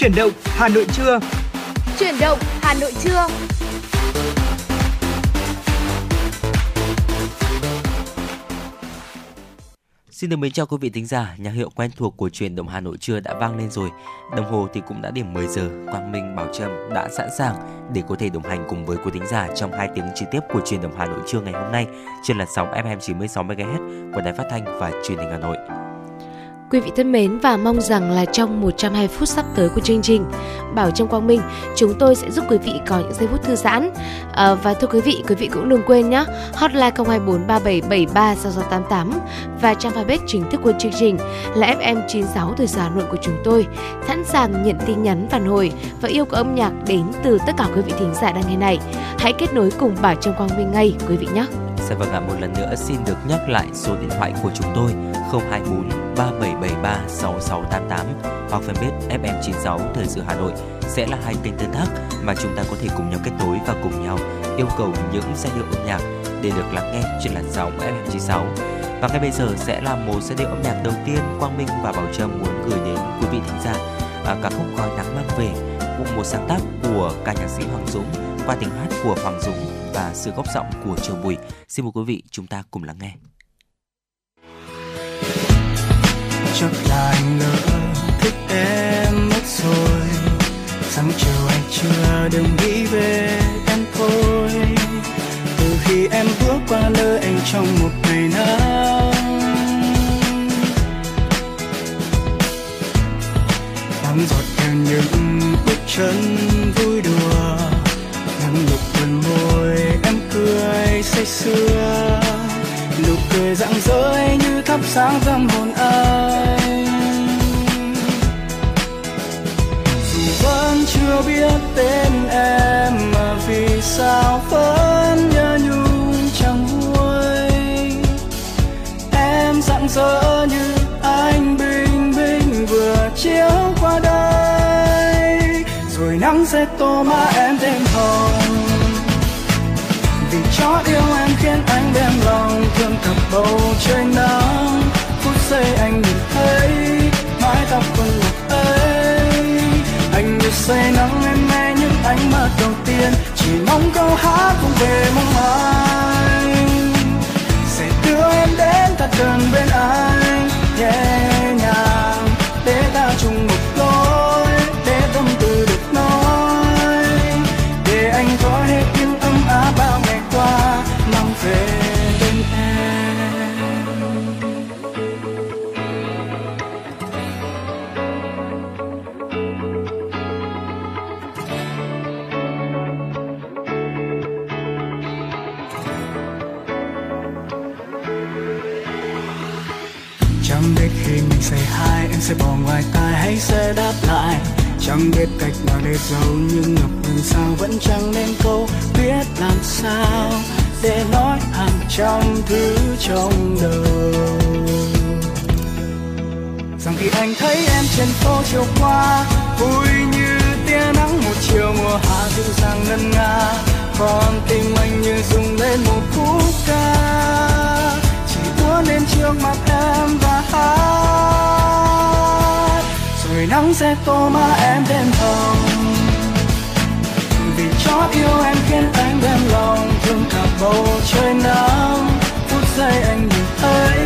Chuyển động Hà Nội trưa. Chuyển động Hà Nội trưa. Xin được mến chào quý vị thính giả, nhạc hiệu quen thuộc của Chuyển động Hà Nội trưa đã vang lên rồi. Đồng hồ thì cũng đã điểm 10 giờ, Quang Minh, Bảo Trâm đã sẵn sàng để có thể đồng hành cùng với quý thính giả trong 2 tiếng trực tiếp của Chuyển động Hà Nội trưa ngày hôm nay trên làn sóng FM 96 MHz của Đài Phát thanh và Truyền hình Hà Nội. Quý vị thân mến, và mong rằng là trong 120 phút sắp tới của chương trình, Bảo Trâm, Quang Minh, chúng tôi sẽ giúp quý vị có những giây phút thư giãn. Và thưa quý vị cũng đừng quên nhé, hotline 02437736688 và trang fanpage chính thức của chương trình là FM96 Thời gian Hà Nội của chúng tôi, sẵn sàng nhận tin nhắn phản hồi và yêu cầu âm nhạc đến từ tất cả quý vị thính giả đang nghe này. Hãy kết nối cùng Bảo Trâm, Quang Minh ngay quý vị nhé. Dạ vâng ạ, một lần nữa xin được nhắc lại số điện thoại của chúng tôi 024 3773 6688 hoặc fanpage FM96 Thời sự Hà Nội sẽ là hai kênh tương tác mà chúng ta có thể cùng nhau kết nối và cùng nhau yêu cầu những giai điệu âm nhạc để được lắng nghe trên làn sóng FM96. Và ngay bây giờ sẽ là một giai điệu âm nhạc đầu tiên Quang Minh và Bảo Trâm muốn gửi đến quý vị thính giả, ca khúc Khói Nắng Mang Về, một sáng tác của ca nhạc sĩ Hoàng Dũng qua tiếng hát của Hoàng Dũng và sự góp giọng của Châu Bùi. Xin mời quý vị chúng ta cùng lắng nghe. Chắc là anh lỡ thích em mất rồi, sáng chiều anh chưa đừng nghĩ về em thôi. Từ khi em bước qua nơi anh trong một ngày nắng, nắng giọt theo những bước chân vui đùa, nắng lục vườn môi em cười say sưa, nụ cười rạng rỡ như thắp sáng tâm hồn anh. Dù vẫn chưa biết tên em mà vì sao vẫn nhớ nhung chẳng nguôi, em rạng rỡ như ánh bình minh vừa chiếu qua đây, rồi nắng sẽ tô má em đêm hồng. Vì chót yêu em khiến anh đem lòng thương thập bầu trời nắng, phút giây anh nhìn thấy mái tóc con ngọc ấy. Anh như say nắng em nghe những ánh mắt đầu tiên, chỉ mong câu hát không về mong anh sẽ đưa em đến thật gần bên anh, nhẹ nhàng để ta chung một lối, để tâm tư được nói, để anh có hết những ấm áp bao ngày qua mang về bên em. Chẳng biết khi mình say hi em sẽ bỏ ngoài tai hay sẽ đáp lại, chẳng biết cách nào để giấu nhưng ngập ngừng sao vẫn chẳng nên câu, biết làm sao để nói hàng trăm thứ trong đầu. Rằng khi anh thấy em trên phố chiều qua, vui như tia nắng một chiều mùa hạ dịu dàng ngân nga, còn tim anh như rung lên một khúc ca, chỉ muốn đến trước mặt em và hát, rồi nắng sẽ tô má em đêm hồng. Vì chót yêu em khiến anh đem lòng thương cả bầu trời nắng, phút giây anh nhìn thấy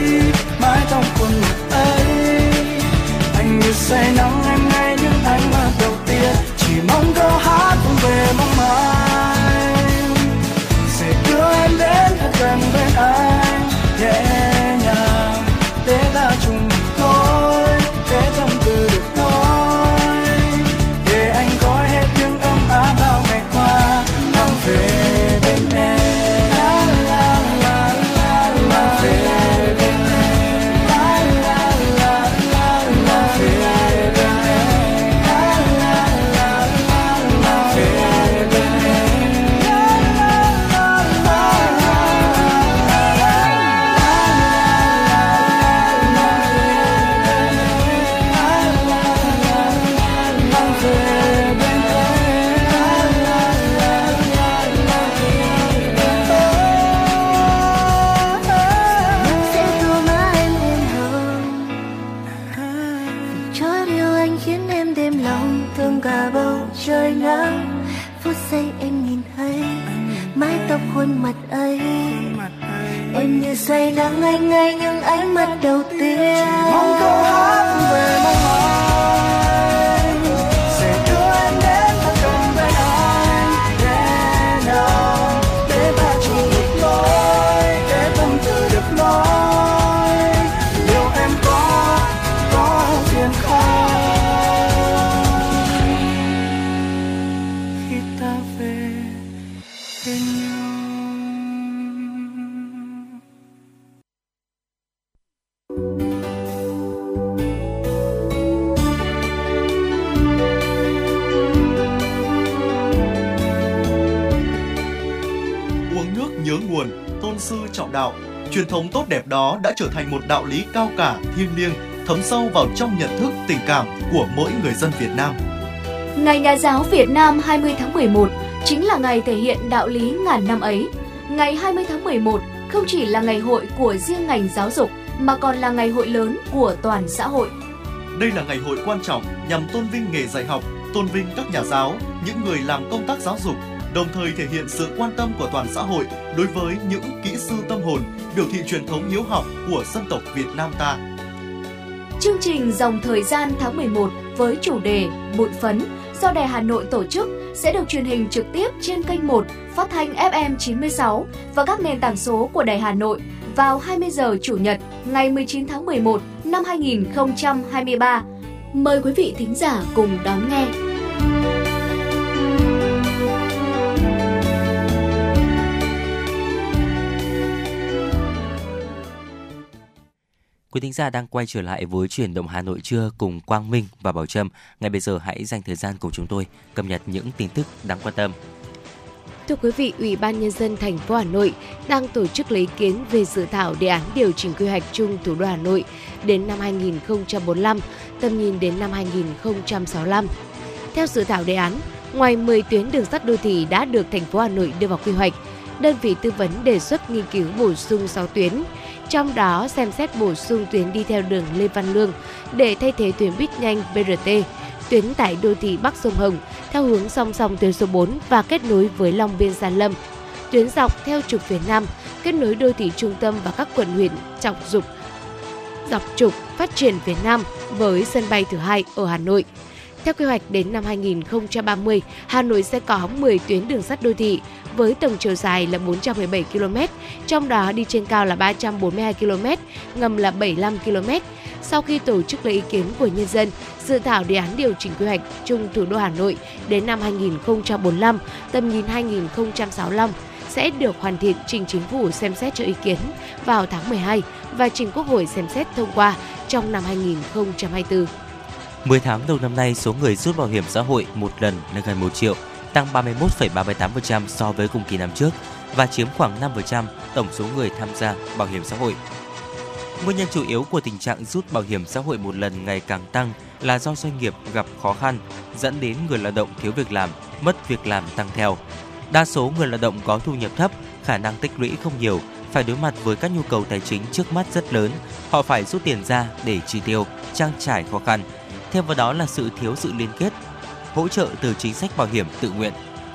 mái tóc cuốn ngược ấy. Anh như say nắng em ngay những ánh mắt đầu tiên, chỉ mong câu hát cũng về mong mai sẽ đưa em đến thật gần bên anh, nhẹ nhàng để ta chung một lối, để tâm tư được nói, để anh có hết những ấm áp bao ngày qua mang về bên em. La la la la la. say nắng anh ngay những ánh mắt đầu tiên. Mong câu hát về mong anh sẽ đưa em đến thật gần bên anh. Để nào để ta chung được lối, để tâm tư được nói. Liệu em có duyên không khi ta về bên nhau? Nguồn tôn sư trọng đạo, truyền thống tốt đẹp đó đã trở thành một đạo lý cao cả, thiêng liêng, thấm sâu vào trong nhận thức, tình cảm của mỗi người dân Việt Nam. Ngày Nhà giáo Việt Nam 20 tháng 11 chính là ngày thể hiện đạo lý ngàn năm ấy. Ngày 20 tháng 11 không chỉ là ngày hội của riêng ngành giáo dục mà còn là ngày hội lớn của toàn xã hội. Đây là ngày hội quan trọng nhằm tôn vinh nghề dạy học, tôn vinh các nhà giáo, những người làm công tác giáo dục, đồng thời thể hiện sự quan tâm của toàn xã hội đối với những kỹ sư tâm hồn, biểu thị truyền thống hiếu học của dân tộc Việt Nam ta. Chương trình Dòng Thời gian tháng 11 với chủ đề Bụi Phấn do Đài Hà Nội tổ chức sẽ được truyền hình trực tiếp trên kênh 1 phát thanh FM 96 và các nền tảng số của Đài Hà Nội vào 20 giờ Chủ nhật ngày 19 tháng 11 năm 2023. Mời quý vị thính giả cùng đón nghe. Quý thính giả đang quay trở lại với Chuyển động Hà Nội trưa cùng Quang Minh và Bảo Trâm. Ngay bây giờ hãy dành thời gian cùng chúng tôi cập nhật những tin tức đáng quan tâm. Thưa quý vị, Ủy ban Nhân dân thành phố Hà Nội đang tổ chức lấy ý kiến về dự thảo đề án điều chỉnh quy hoạch chung thủ đô Hà Nội đến năm 2045, tầm nhìn đến năm 2065. Theo dự thảo đề án, ngoài 10 tuyến đường sắt đô thị đã được thành phố Hà Nội đưa vào quy hoạch, đơn vị tư vấn đề xuất nghiên cứu bổ sung 6 tuyến, trong đó xem xét bổ sung tuyến đi theo đường Lê Văn Lương để thay thế tuyến buýt nhanh BRT, tuyến tại đô thị Bắc Sông Hồng theo hướng song song tuyến số 4 và kết nối với Long Biên Gia Lâm, tuyến dọc theo trục phía Nam kết nối đô thị trung tâm và các quận huyện dọc trục phát triển phía Nam với sân bay thứ hai ở Hà Nội. Theo quy hoạch đến năm 2030, Hà Nội sẽ có 10 tuyến đường sắt đô thị với tổng chiều dài là 417 km, trong đó đi trên cao là 342 km, ngầm là 75 km. Sau khi tổ chức lấy ý kiến của nhân dân, dự thảo đề án điều chỉnh quy hoạch chung thủ đô Hà Nội đến năm 2045, tầm nhìn 2065 sẽ được hoàn thiện trình Chính phủ xem xét cho ý kiến vào tháng 12 và trình Quốc hội xem xét thông qua trong năm 2024. 10 tháng đầu năm nay, số người rút bảo hiểm xã hội một lần là gần 1 triệu, tăng 31,38% so với cùng kỳ năm trước và chiếm khoảng 5% tổng số người tham gia bảo hiểm xã hội. Nguyên nhân chủ yếu của tình trạng rút bảo hiểm xã hội một lần ngày càng tăng là do doanh nghiệp gặp khó khăn, dẫn đến người lao động thiếu việc làm, mất việc làm tăng theo. Đa số người lao động có thu nhập thấp, khả năng tích lũy không nhiều, phải đối mặt với các nhu cầu tài chính trước mắt rất lớn, họ phải rút tiền ra để chi tiêu, trang trải khó khăn. Thêm vào đó là sự thiếu sự liên kết, hỗ trợ từ chính sách bảo hiểm tự nguyện,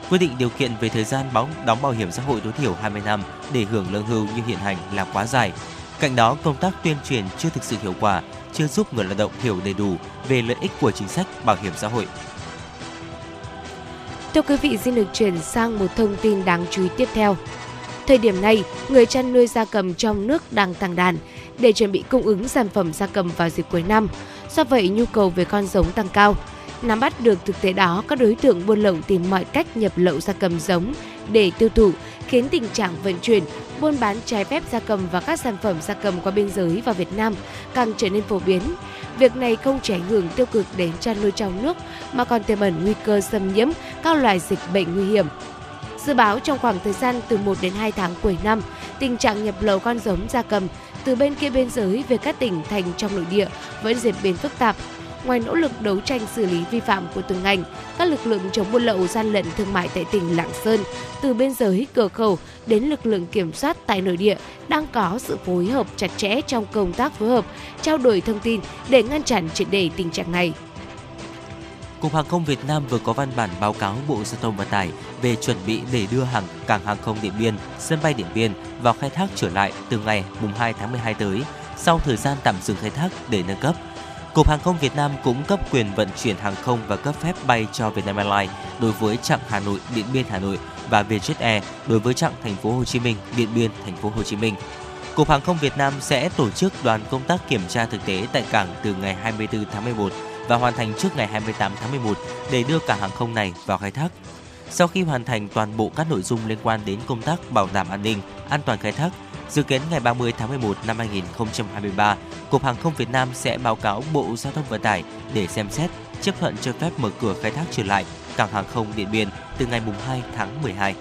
quy định điều kiện về thời gian đóng bảo hiểm xã hội tối thiểu 20 năm để hưởng lương hưu như hiện hành là quá dài. Cạnh đó, công tác tuyên truyền chưa thực sự hiệu quả, chưa giúp người lao động hiểu đầy đủ về lợi ích của chính sách bảo hiểm xã hội. Thưa quý vị, xin được chuyển sang một thông tin đáng chú ý tiếp theo. Thời điểm này, người chăn nuôi gia cầm trong nước đang tăng đàn để chuẩn bị cung ứng sản phẩm gia cầm vào dịp cuối năm. Do vậy, nhu cầu về con giống tăng cao. Nắm bắt được thực tế đó, các đối tượng buôn lậu tìm mọi cách nhập lậu gia cầm giống để tiêu thụ, khiến tình trạng vận chuyển, buôn bán trái phép gia cầm và các sản phẩm gia cầm qua biên giới vào Việt Nam càng trở nên phổ biến. Việc này không chỉ ảnh hưởng tiêu cực đến chăn nuôi trong nước mà còn tiềm ẩn nguy cơ xâm nhiễm các loài dịch bệnh nguy hiểm. Dự báo trong khoảng thời gian từ 1 đến 2 tháng cuối năm, tình trạng nhập lậu con giống gia cầm từ bên kia biên giới về các tỉnh thành trong nội địa vẫn diễn biến phức tạp. Ngoài nỗ lực đấu tranh xử lý vi phạm của từng ngành, các lực lượng chống buôn lậu gian lận thương mại tại tỉnh Lạng Sơn, từ biên giới cửa khẩu đến lực lượng kiểm soát tại nội địa đang có sự phối hợp chặt chẽ trong công tác phối hợp, trao đổi thông tin để ngăn chặn triệt để tình trạng này. Cục Hàng không Việt Nam vừa có văn bản báo cáo Bộ Giao thông Vận tải về chuẩn bị để đưa cảng hàng không Điện Biên, sân bay Điện Biên vào khai thác trở lại từ ngày 2 tháng 12 tới, sau thời gian tạm dừng khai thác để nâng cấp. Cục Hàng không Việt Nam cũng cấp quyền vận chuyển hàng không và cấp phép bay cho Vietnam Airlines đối với chặng Hà Nội Điện Biên Hà Nội và Vietjet Air đối với chặng Thành phố Hồ Chí Minh Điện Biên Thành phố Hồ Chí Minh. Cục Hàng không Việt Nam sẽ tổ chức đoàn công tác kiểm tra thực tế tại cảng từ ngày 24 tháng 11 và hoàn thành trước ngày 28 tháng 11 để đưa cảng hàng không này vào khai thác. Sau khi hoàn thành toàn bộ các nội dung liên quan đến công tác bảo đảm an ninh, an toàn khai thác, dự kiến ngày 30 tháng 11 năm 2023, Cục Hàng không Việt Nam sẽ báo cáo Bộ Giao thông Vận tải để xem xét chấp thuận cho phép mở cửa khai thác trở lại cảng hàng không Điện Biên từ ngày 2 tháng 12.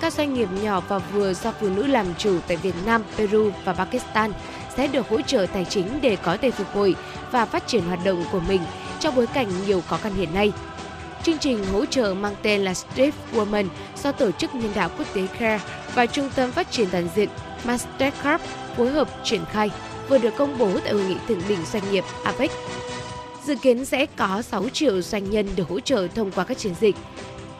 Các doanh nghiệp nhỏ và vừa do phụ nữ làm chủ tại Việt Nam, Peru và Pakistan sẽ được hỗ trợ tài chính để có thể phục hồi và phát triển hoạt động của mình trong bối cảnh nhiều khó khăn hiện nay. Chương trình hỗ trợ mang tên là Street Women do Tổ chức Nhân đạo Quốc tế CARE và Trung tâm Phát triển Toàn diện Mastercard phối hợp triển khai vừa được công bố tại Hội nghị Thượng đỉnh Doanh nghiệp APEC. Dự kiến sẽ có 6 triệu doanh nhân được hỗ trợ thông qua các chiến dịch.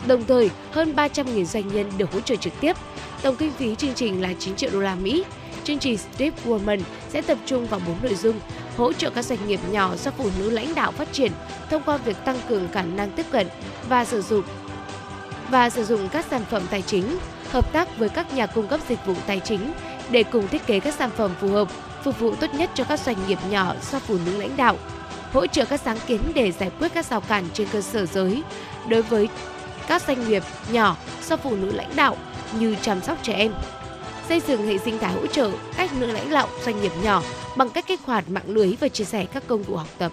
Đồng thời, hơn 300.000 doanh nhân được hỗ trợ trực tiếp. Tổng kinh phí chương trình là 9 triệu đô la Mỹ. Chương trình Street Women sẽ tập trung vào 4 nội dung: hỗ trợ các doanh nghiệp nhỏ do phụ nữ lãnh đạo phát triển thông qua việc tăng cường khả năng tiếp cận và sử dụng các sản phẩm tài chính, hợp tác với các nhà cung cấp dịch vụ tài chính để cùng thiết kế các sản phẩm phù hợp, phục vụ tốt nhất cho các doanh nghiệp nhỏ do phụ nữ lãnh đạo, hỗ trợ các sáng kiến để giải quyết các rào cản trên cơ sở giới đối với các doanh nghiệp nhỏ do phụ nữ lãnh đạo như chăm sóc trẻ em, xây dựng hệ sinh thái hỗ trợ các nữ lãnh đạo doanh nghiệp nhỏ bằng cách kích hoạt mạng lưới và chia sẻ các công cụ học tập.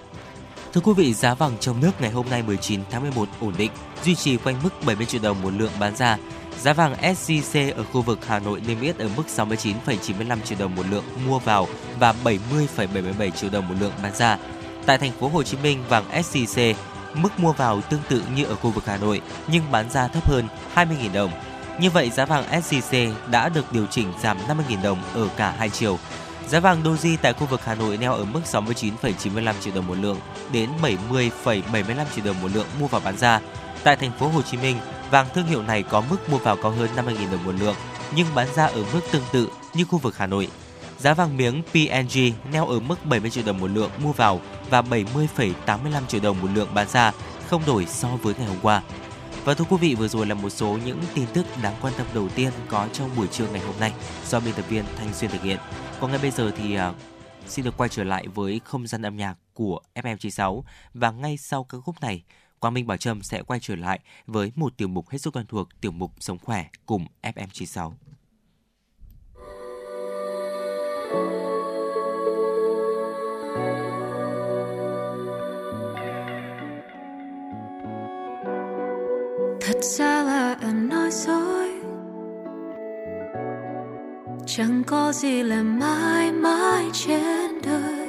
Thưa quý vị, giá vàng trong nước ngày hôm nay 19 tháng 11 ổn định, duy trì quanh mức 70 triệu đồng một lượng bán ra. Giá vàng SJC ở khu vực Hà Nội niêm yết ở mức 69,95 triệu đồng một lượng mua vào và 70,77 triệu đồng một lượng bán ra. Tại thành phố Hồ Chí Minh, vàng SJC mức mua vào tương tự như ở khu vực Hà Nội nhưng bán ra thấp hơn 20.000 đồng. Như vậy, giá vàng SJC đã được điều chỉnh giảm 50.000 đồng ở cả hai chiều. Giá vàng Doji tại khu vực Hà Nội neo ở mức 69,95 triệu đồng một lượng đến 70,75 triệu đồng một lượng mua vào bán ra. Tại thành phố Hồ Chí Minh, vàng thương hiệu này có mức mua vào cao hơn 50.000 đồng một lượng nhưng bán ra ở mức tương tự như khu vực Hà Nội. Giá vàng miếng PNG neo ở mức 70 triệu đồng một lượng mua vào và 70,85 triệu đồng một lượng bán ra, không đổi so với ngày hôm qua. Và thưa quý vị, vừa rồi là một số những tin tức đáng quan tâm đầu tiên có trong buổi trưa ngày hôm nay do biên tập viên Thanh Xuyên thực hiện. Còn ngay bây giờ thì xin được quay trở lại với không gian âm nhạc của FM96, và ngay sau các khúc này, Quang Minh, Bảo Trâm sẽ quay trở lại với một tiểu mục hết sức quen thuộc, tiểu mục Sống Khỏe cùng FM96. Thật ra là em nói dối, chẳng có gì là mãi mãi trên đời.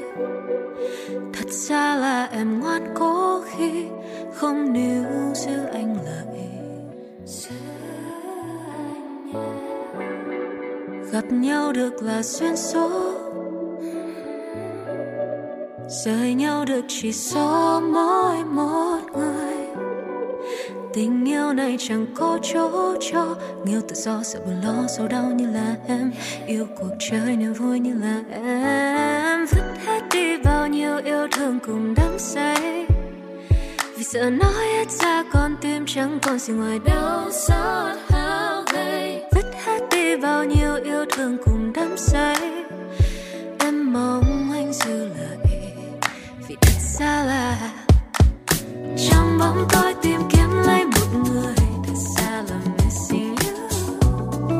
Thật ra là em ngoan cố khi không níu giữ anh lại. Gặp nhau được là duyên số, rời nhau được chỉ do mỗi một người. Tình yêu này chẳng có chỗ cho yêu tự do, sự buồn lo, sầu đau như là em. Yêu cuộc chơi niềm vui như là em. Vứt hết đi bao nhiêu yêu thương cùng đắm say, vì sợ nói hết ra con tim chẳng còn gì ngoài đau xót hao gầy. Vứt hết đi bao nhiêu yêu thương cùng đắm say, em mong anh giữ lại. Vì thật ra là trong bóng tối tìm kiếm lấy một người, thật ra là missing you.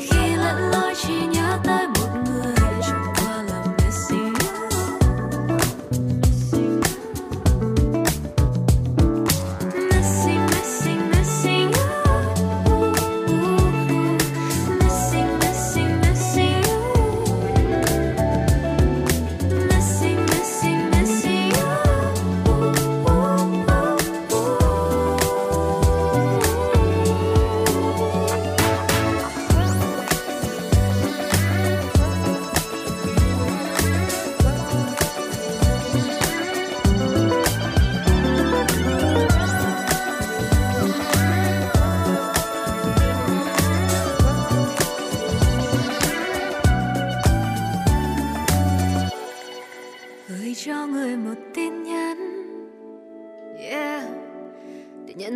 Khi lẫn lối chỉ nhớ tới một người, chẳng qua là missing you. Missing, missing, missing you.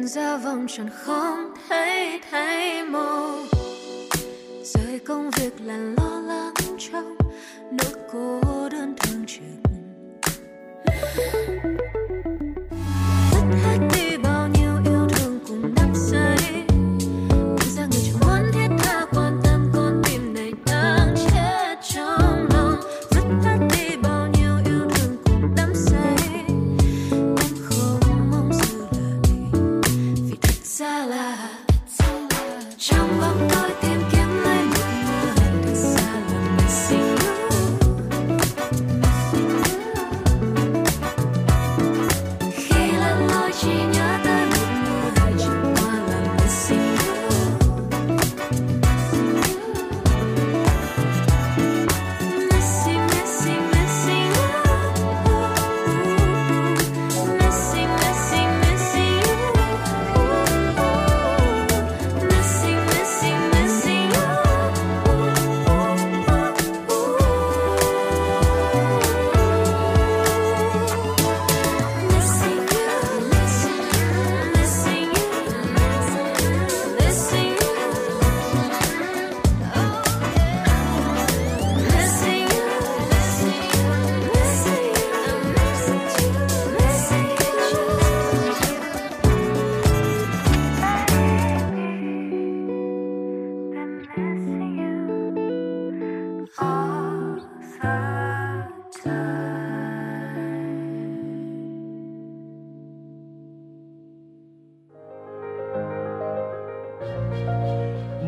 nhận ra vòng tròn không thấy thay màu. Rời công việc là lo lắng trong nỗi cô đơn thường trực. Mất hết đi bao nhiêu yêu thương cùng đắm say. Nhận ra người chẳng muốn thiết tha quan tâm con tim này đang chết trong lòng. Mất hết đi bao nhiêu yêu thương cùng đắm say. Em không mong giữ lại vì thật ra là trong bóng tối tìm kiếm lấy một người thật ra là mình xin.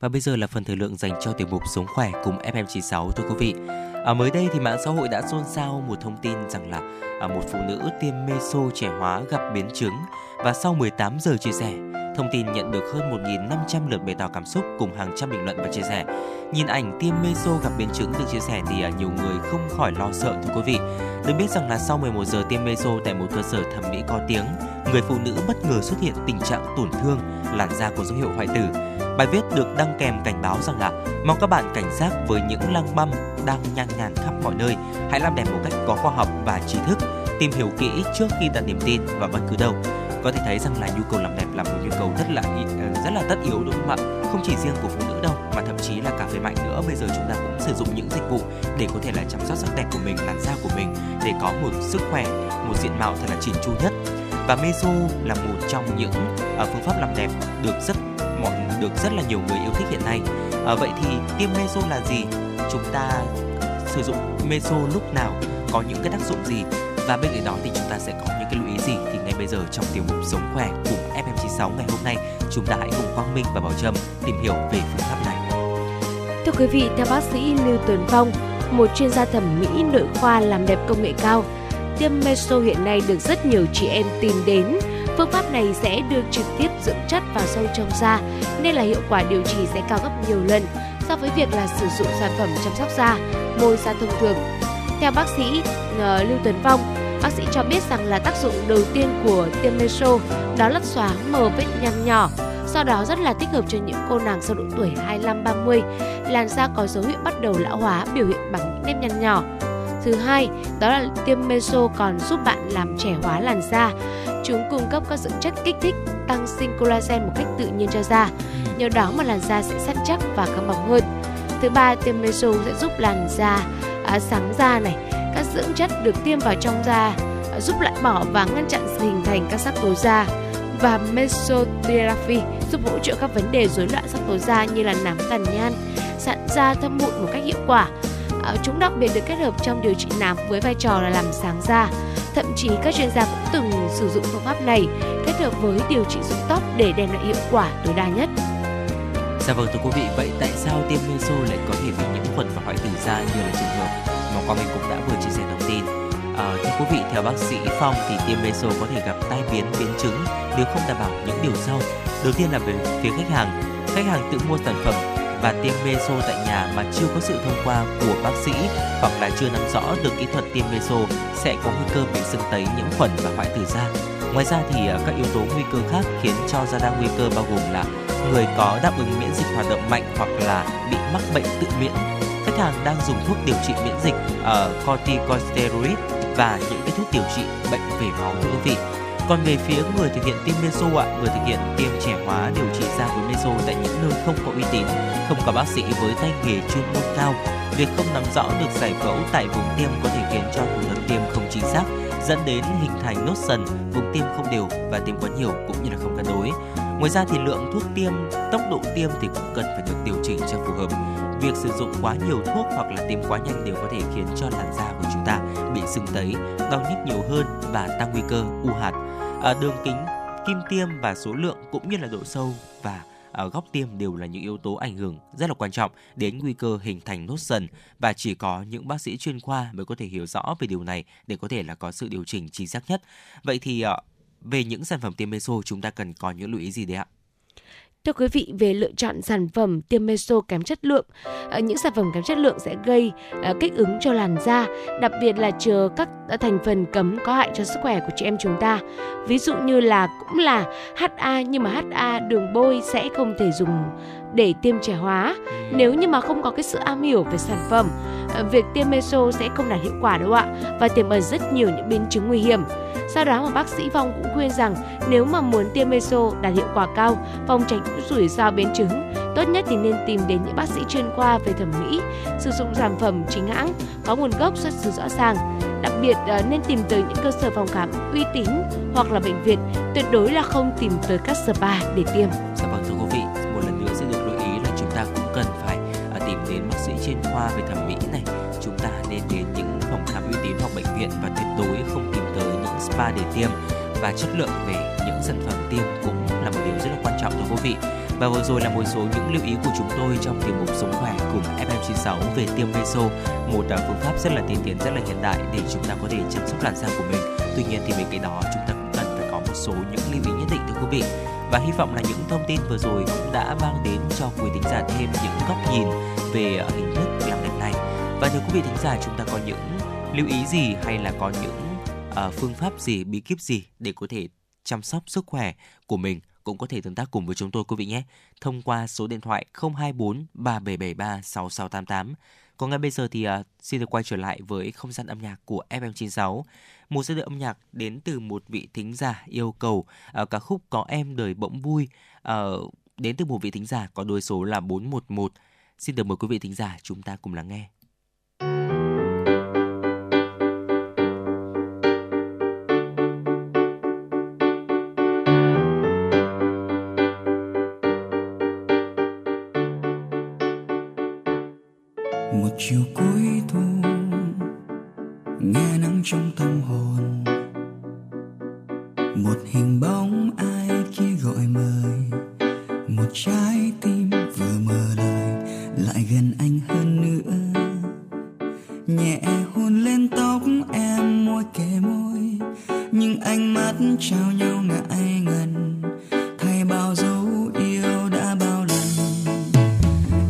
Và bây giờ là phần thời lượng dành cho tiểu mục Sống Khỏe cùng FM96 thưa quý vị. Mới đây thì mạng xã hội đã xôn xao một thông tin rằng là một phụ nữ tiêm meso trẻ hóa gặp biến chứng và sau 18 giờ chia sẻ. Thông tin nhận được hơn 1.500 lượt bày tỏ cảm xúc cùng hàng trăm bình luận và chia sẻ. Nhìn ảnh tiêm meso gặp biến chứng được chia sẻ thì nhiều người không khỏi lo sợ thưa quý vị. Được biết rằng là sau 11 giờ tiêm meso tại một cơ sở thẩm mỹ có tiếng, người phụ nữ bất ngờ xuất hiện tình trạng tổn thương, làn da có dấu hiệu hoại tử. Bài viết được đăng kèm cảnh báo rằng là mong các bạn cảnh giác với những lăng băm đang nhan nhản khắp mọi nơi. Hãy làm đẹp một cách có khoa học và trí thức, tìm hiểu kỹ trước khi đặt niềm tin vào bất cứ đâu. Có thể thấy rằng là nhu cầu làm đẹp là một nhu cầu rất là tất yếu đúng không ạ? Không chỉ riêng của phụ nữ đâu mà thậm chí là cả về mạnh nữa. Bây giờ chúng ta cũng sử dụng những dịch vụ để có thể là chăm sóc sắc đẹp của mình, làn da của mình để có một sức khỏe, một diện mạo thật là chỉn chu nhất. Và meso là một trong những phương pháp làm đẹp được rất là nhiều người yêu thích hiện nay. Vậy thì tiêm meso là gì? Chúng ta sử dụng meso lúc nào? Có những cái tác dụng gì? Và bên cạnh đó thì chúng ta sẽ có những cái lưu ý gì? Thì ngay bây giờ trong tiểu mục Sống Khỏe cùng FM96 ngày hôm nay, chúng ta hãy cùng Quang Minh và Bảo Trâm tìm hiểu về phương pháp này. Thưa quý vị, theo bác sĩ Lưu Tuấn Phong, một chuyên gia thẩm mỹ nội khoa làm đẹp công nghệ cao, tiêm meso hiện nay được rất nhiều chị em tìm đến. Phương pháp này sẽ đưa trực tiếp dưỡng chất vào sâu trong da nên là hiệu quả điều trị sẽ cao gấp nhiều lần so với việc là sử dụng sản phẩm chăm sóc da, bôi da thông thường. Theo bác sĩ Lưu Tuấn Phong, bác sĩ cho biết rằng là tác dụng đầu tiên của tiêm meso đó là xóa mờ vết nhăn nhỏ, sau đó rất là thích hợp cho những cô nàng sau độ tuổi 25-30, làn da có dấu hiệu bắt đầu lão hóa biểu hiện bằng nếp nhăn nhỏ. Thứ hai, đó là tiêm meso còn giúp bạn làm trẻ hóa làn da. Chúng cung cấp các dưỡng chất kích thích, tăng sinh collagen một cách tự nhiên cho da. Nhờ đó mà làn da sẽ săn chắc và căng bóng hơn. Thứ ba, tiêm meso sẽ giúp làn da sáng da này. Các dưỡng chất được tiêm vào trong da giúp loại bỏ và ngăn chặn sự hình thành các sắc tố da, và mesotherapy giúp hỗ trợ các vấn đề rối loạn sắc tố da như là nám tàn nhang, sạn da, thâm mụn một cách hiệu quả. Chúng đặc biệt được kết hợp trong điều trị nám với vai trò là làm sáng da. Thậm chí các chuyên gia cũng từng sử dụng phương pháp này kết hợp với điều trị rụng tóc để đem lại hiệu quả tối đa nhất. Dạ vâng thưa quý vị, vậy tại sao tiêm meso lại có thể bị nhiễm khuẩn và hoại tử da như là trường hợp mà Quang Minh cũng đã vừa chia sẻ thông tin? Thưa quý vị, theo bác sĩ Phong thì tiêm meso có thể gặp tai biến, biến chứng nếu không đảm bảo những điều sau. Đầu tiên là về phía khách hàng tự mua sản phẩm và tiêm meso tại nhà mà chưa có sự thông qua của bác sĩ hoặc là chưa nắm rõ được kỹ thuật tiêm meso sẽ có nguy cơ bị sưng tấy, nhiễm khuẩn và hoại tử da. Ngoài ra thì các yếu tố nguy cơ khác khiến cho gia tăng nguy cơ bao gồm là người có đáp ứng miễn dịch hoạt động mạnh hoặc là bị mắc bệnh tự miễn, khách hàng đang dùng thuốc điều trị miễn dịch corticosteroid và những cái thuốc điều trị bệnh về máu thưa quý vị. Còn về phía người thực hiện tiêm meso, người thực hiện tiêm trẻ hóa điều trị da với meso tại những nơi không có uy tín, không có bác sĩ với tay nghề chuyên môn cao, việc không nắm rõ được giải phẫu tại vùng tiêm có thể khiến cho thủ thuật tiêm không chính xác, dẫn đến hình thành nốt sần, vùng tiêm không đều và tiêm quá nhiều cũng như là không cân đối. Ngoài ra thì lượng thuốc tiêm, tốc độ tiêm thì cũng cần phải được điều chỉnh cho phù hợp. Việc sử dụng quá nhiều thuốc hoặc là tiêm quá nhanh đều có thể khiến cho làn da của chúng ta bị sưng tấy, đau nhức nhiều hơn và tăng nguy cơ u hạt. Đường kính, kim tiêm và số lượng cũng như là độ sâu và góc tiêm đều là những yếu tố ảnh hưởng rất là quan trọng đến nguy cơ hình thành nốt sần, và chỉ có những bác sĩ chuyên khoa mới có thể hiểu rõ về điều này để có thể là có sự điều chỉnh chính xác nhất. Vậy thì về những sản phẩm tiêm meso chúng ta cần có những lưu ý gì đấy ạ? Thưa quý vị, về lựa chọn sản phẩm tiêm meso kém chất lượng, những sản phẩm kém chất lượng sẽ gây kích ứng cho làn da, đặc biệt là chứa các thành phần cấm có hại cho sức khỏe của chị em chúng ta. Ví dụ như là cũng là HA, nhưng mà HA đường bôi sẽ không thể dùng để tiêm trẻ hóa nếu như mà không có cái sự am hiểu về sản phẩm. Việc tiêm meso sẽ không đạt hiệu quả đâu ạ, và tiềm ẩn rất nhiều những biến chứng nguy hiểm. Do đó mà bác sĩ Phong cũng khuyên rằng nếu mà muốn tiêm meso đạt hiệu quả cao, phòng tránh những rủi ro biến chứng, tốt nhất thì nên tìm đến những bác sĩ chuyên khoa về thẩm mỹ, sử dụng sản phẩm chính hãng, có nguồn gốc xuất xứ rõ ràng. Đặc biệt nên tìm tới những cơ sở phòng khám uy tín hoặc là bệnh viện, tuyệt đối là không tìm tới các spa để tiêm. Dạ vâng thưa quý vị, một lần nữa sẽ được lưu ý là chúng ta cũng cần phải tìm đến bác sĩ chuyên khoa về thẩm mỹ này. Chúng ta nên đến những phòng khám uy tín hoặc bệnh viện và tuyệt đối không tìm tới những spa để tiêm, và chất lượng về những sản phẩm tiêm cũng là một điều rất là quan trọng thưa quý vị. Và vừa rồi là một số những lưu ý của chúng tôi trong tiểu mục Sống Khỏe cùng FM96 về tiêm meso, một phương pháp rất là tiên tiến, rất là hiện đại để chúng ta có thể chăm sóc làn da của mình. Tuy nhiên thì bên cạnh đó chúng ta cũng cần phải có một số những lưu ý nhất định thưa quý vị. Và hy vọng là những thông tin vừa rồi cũng đã mang đến cho quý thính giả thêm những góc nhìn về hình thức làm đẹp này. Và thưa quý vị thính giả, chúng ta có những lưu ý gì hay là có những phương pháp gì, bí kíp gì để có thể chăm sóc sức khỏe của mình, cũng có thể tương tác cùng với chúng tôi quý vị nhé, thông qua số điện thoại 024 3773 6688. Còn ngay bây giờ thì xin được quay trở lại với không gian âm nhạc của FM96. Một giai điệu âm nhạc đến từ một vị thính giả yêu cầu ca khúc Có Em Đời Bỗng Vui, đến từ một vị thính giả có đôi số là 411. Xin được mời quý vị thính giả chúng ta cùng lắng nghe. Chiều cuối thu nghe nắng trong tâm hồn, một hình bóng ai kia gọi mời, một trái tim vừa mở lời lại gần anh hơn nữa, nhẹ hôn lên tóc em môi kề môi, nhưng ánh mắt trao nhau ngại ngần thay bao dấu yêu đã bao lần.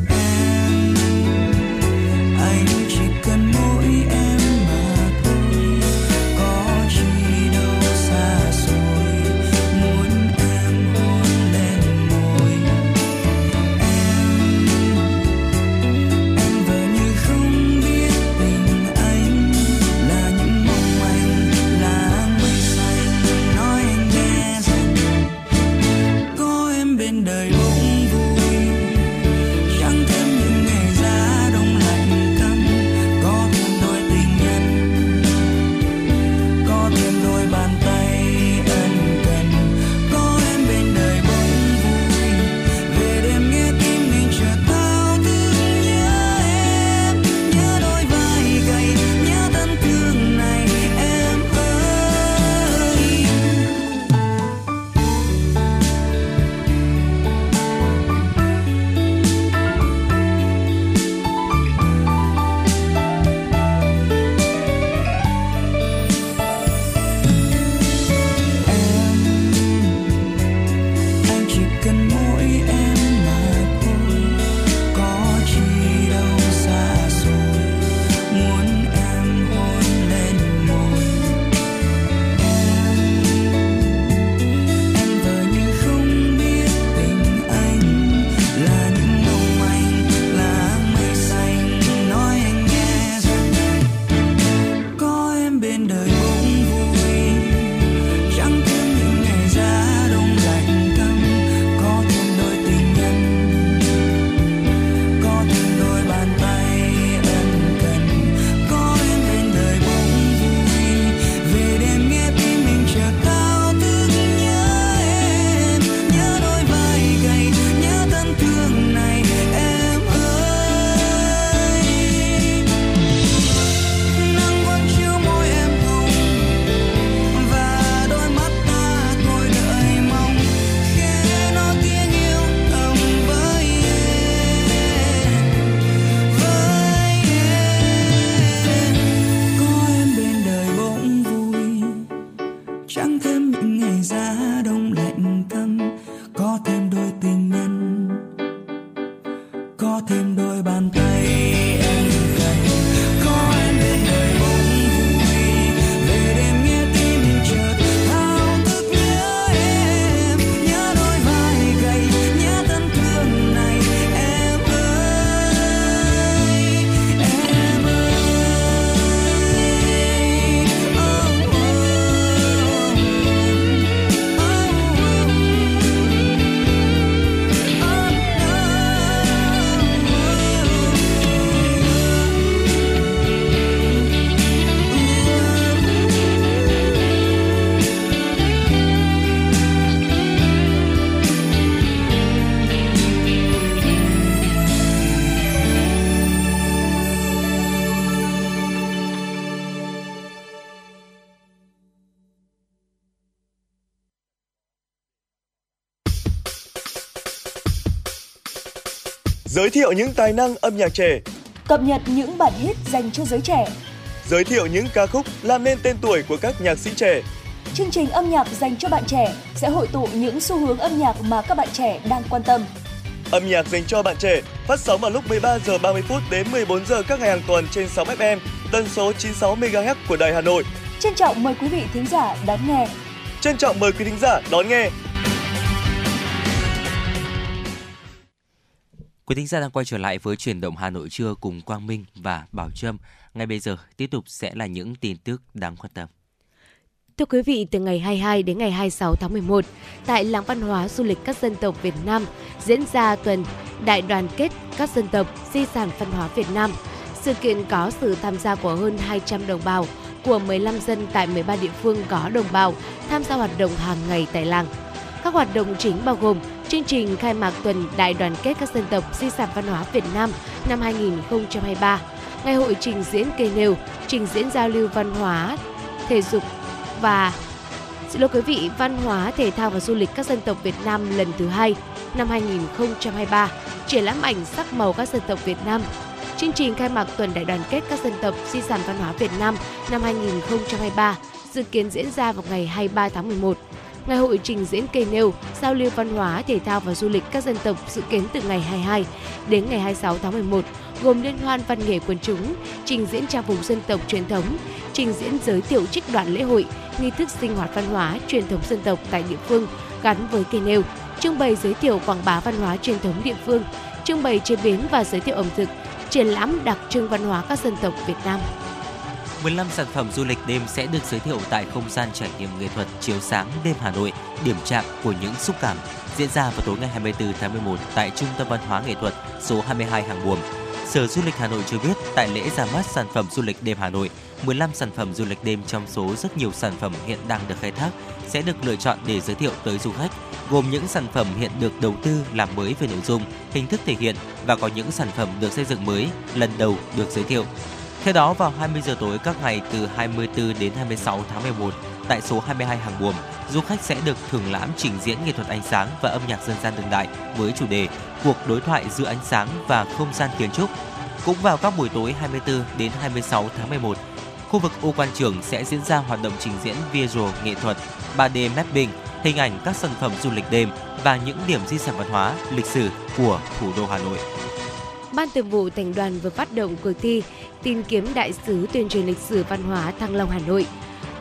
Yes. có thêm đôi bàn tay em cần, có em bên đời bỗng vui, về đêm nghe tim chợt thao thức nhớ em, nhớ đôi vai gầy, nhớ thân thương này em ơi, em ơi, oh, oh, oh, oh. Giới thiệu những tài năng âm nhạc trẻ, cập nhật những bản hit dành cho giới trẻ, giới thiệu những ca khúc làm nên tên tuổi của các nhạc sĩ trẻ. Chương trình âm nhạc dành cho bạn trẻ sẽ hội tụ những xu hướng âm nhạc mà các bạn trẻ đang quan tâm. Âm nhạc dành cho bạn trẻ phát sóng vào lúc 13h30 đến 14h các ngày hàng tuần trên 6 FM, tần số 96 MHz của Đài Hà Nội. Trân trọng mời quý vị thính giả đón nghe. Quý thính giả đang quay trở lại với Chuyển động Hà Nội trưa cùng Quang Minh và Bảo Trâm. Ngay bây giờ tiếp tục sẽ là những tin tức đáng quan tâm. Thưa quý vị, từ ngày 22 đến ngày 26 tháng 11, tại Làng Văn hóa Du lịch các dân tộc Việt Nam diễn ra tuần Đại đoàn kết các dân tộc di sản văn hóa Việt Nam. Sự kiện có sự tham gia của hơn 200 đồng bào của 15 dân tại 13 địa phương có đồng bào tham gia hoạt động hàng ngày tại làng. Các hoạt động chính bao gồm chương trình khai mạc tuần Đại đoàn kết các dân tộc di sản văn hóa Việt Nam năm 2023, ngày hội trình diễn cây nêu, trình diễn giao lưu văn hóa, thể dục và văn hóa, thể thao và du lịch các dân tộc Việt Nam lần thứ 2 năm 2023, triển lãm ảnh sắc màu các dân tộc Việt Nam. Chương trình khai mạc tuần Đại đoàn kết các dân tộc di sản văn hóa Việt Nam năm 2023 dự kiến diễn ra vào ngày 23 tháng 11. Ngày hội trình diễn cây nêu, giao lưu văn hóa, thể thao và du lịch các dân tộc dự kiến từ ngày 22 đến ngày 26 tháng 11, gồm liên hoan văn nghệ quần chúng, trình diễn trang phục dân tộc truyền thống, trình diễn giới thiệu trích đoạn lễ hội, nghi thức sinh hoạt văn hóa, truyền thống dân tộc tại địa phương gắn với cây nêu, trưng bày giới thiệu quảng bá văn hóa truyền thống địa phương, trưng bày chế biến và giới thiệu ẩm thực, triển lãm đặc trưng văn hóa các dân tộc Việt Nam. 15 sản phẩm du lịch đêm sẽ được giới thiệu tại không gian trải nghiệm nghệ thuật chiếu sáng đêm Hà Nội, điểm chạm của những xúc cảm, diễn ra vào tối ngày 24 tháng 11 tại Trung tâm Văn hóa Nghệ thuật số 22 Hàng Buồm. Sở Du lịch Hà Nội cho biết, tại lễ ra mắt sản phẩm du lịch đêm Hà Nội, 15 sản phẩm du lịch đêm trong số rất nhiều sản phẩm hiện đang được khai thác sẽ được lựa chọn để giới thiệu tới du khách, gồm những sản phẩm hiện được đầu tư làm mới về nội dung, hình thức thể hiện và có những sản phẩm được xây dựng mới, lần đầu được giới thiệu. Theo đó, vào 20 giờ tối các ngày từ 24 đến 26 tháng 11, tại số 22 Hàng Buồm, du khách sẽ được thưởng lãm trình diễn nghệ thuật ánh sáng và âm nhạc dân gian đương đại với chủ đề Cuộc đối thoại giữa ánh sáng và không gian kiến trúc. Cũng vào các buổi tối 24 đến 26 tháng 11, khu vực Ô Quan Trường sẽ diễn ra hoạt động trình diễn visual nghệ thuật 3D mapping, hình ảnh các sản phẩm du lịch đêm và những điểm di sản văn hóa, lịch sử của thủ đô Hà Nội. Ban Thường vụ Thành đoàn vừa phát động cuộc thi tìm kiếm đại sứ tuyên truyền lịch sử văn hóa Thăng Long Hà Nội.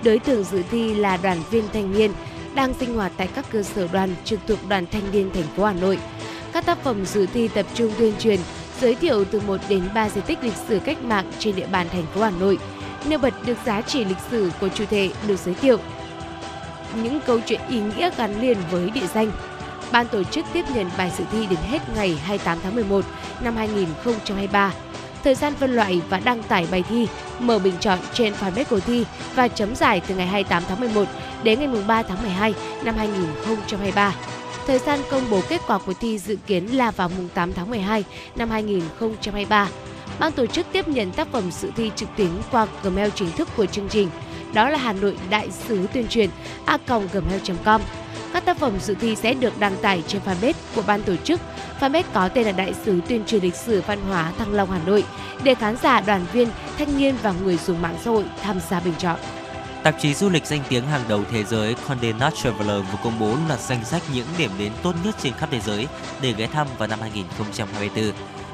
Đối tượng dự thi là đoàn viên thanh niên đang sinh hoạt tại các cơ sở đoàn trực thuộc Đoàn Thanh niên thành phố Hà Nội. Các tác phẩm dự thi tập trung tuyên truyền, giới thiệu từ 1 đến 3 di tích lịch sử cách mạng trên địa bàn thành phố Hà Nội, nêu bật được giá trị lịch sử của chủ thể được giới thiệu, những câu chuyện ý nghĩa gắn liền với địa danh. Ban tổ chức tiếp nhận bài dự thi đến hết ngày 28 tháng 11 năm 2023. Thời gian phân loại và đăng tải bài thi, mở bình chọn trên fanpage cuộc thi và chấm giải từ ngày 28 tháng 11 đến ngày 3 tháng 12 năm 2023. Thời gian công bố kết quả cuộc thi dự kiến là vào mùng 8 tháng 12 năm 2023. Ban tổ chức tiếp nhận tác phẩm dự thi trực tuyến qua Gmail chính thức của chương trình, đó là hanoidaisytuyentruyen@gmail.com. Các tác phẩm dự thi sẽ được đăng tải trên fanpage của ban tổ chức. Fanpage có tên là Đại sứ tuyên truyền lịch sử văn hóa Thăng Long Hà Nội để khán giả, đoàn viên, thanh niên và người dùng mạng xã hội tham gia bình chọn. Tạp chí du lịch danh tiếng hàng đầu thế giới Condé Nast Traveler vừa công bố loạt danh sách những điểm đến tốt nhất trên khắp thế giới để ghé thăm vào năm 2024.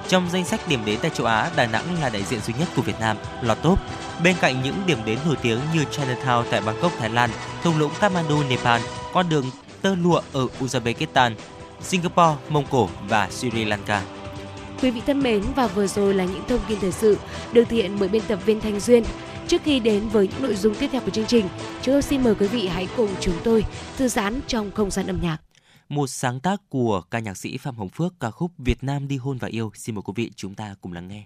Trong danh sách điểm đến tại châu Á, Đà Nẵng là đại diện duy nhất của Việt Nam lọt top. Bên cạnh những điểm đến nổi tiếng như Chinatown tại Bangkok, Thái Lan, thung lũng Kathmandu, Nepal, con đường tơ lụa ở Uzbekistan, Singapore, Mông Cổ và Sri Lanka. Quý vị thân mến, và vừa rồi là những thông tin thời sự được thực hiện bởi biên tập viên Thanh Duyên. Trước khi đến với những nội dung tiếp theo của chương trình, chúng tôi xin mời quý vị hãy cùng chúng tôi thư giãn trong không gian âm nhạc. Một sáng tác của ca nhạc sĩ Phạm Hồng Phước, ca khúc Việt Nam đi hôn và yêu. Xin mời quý vị chúng ta cùng lắng nghe.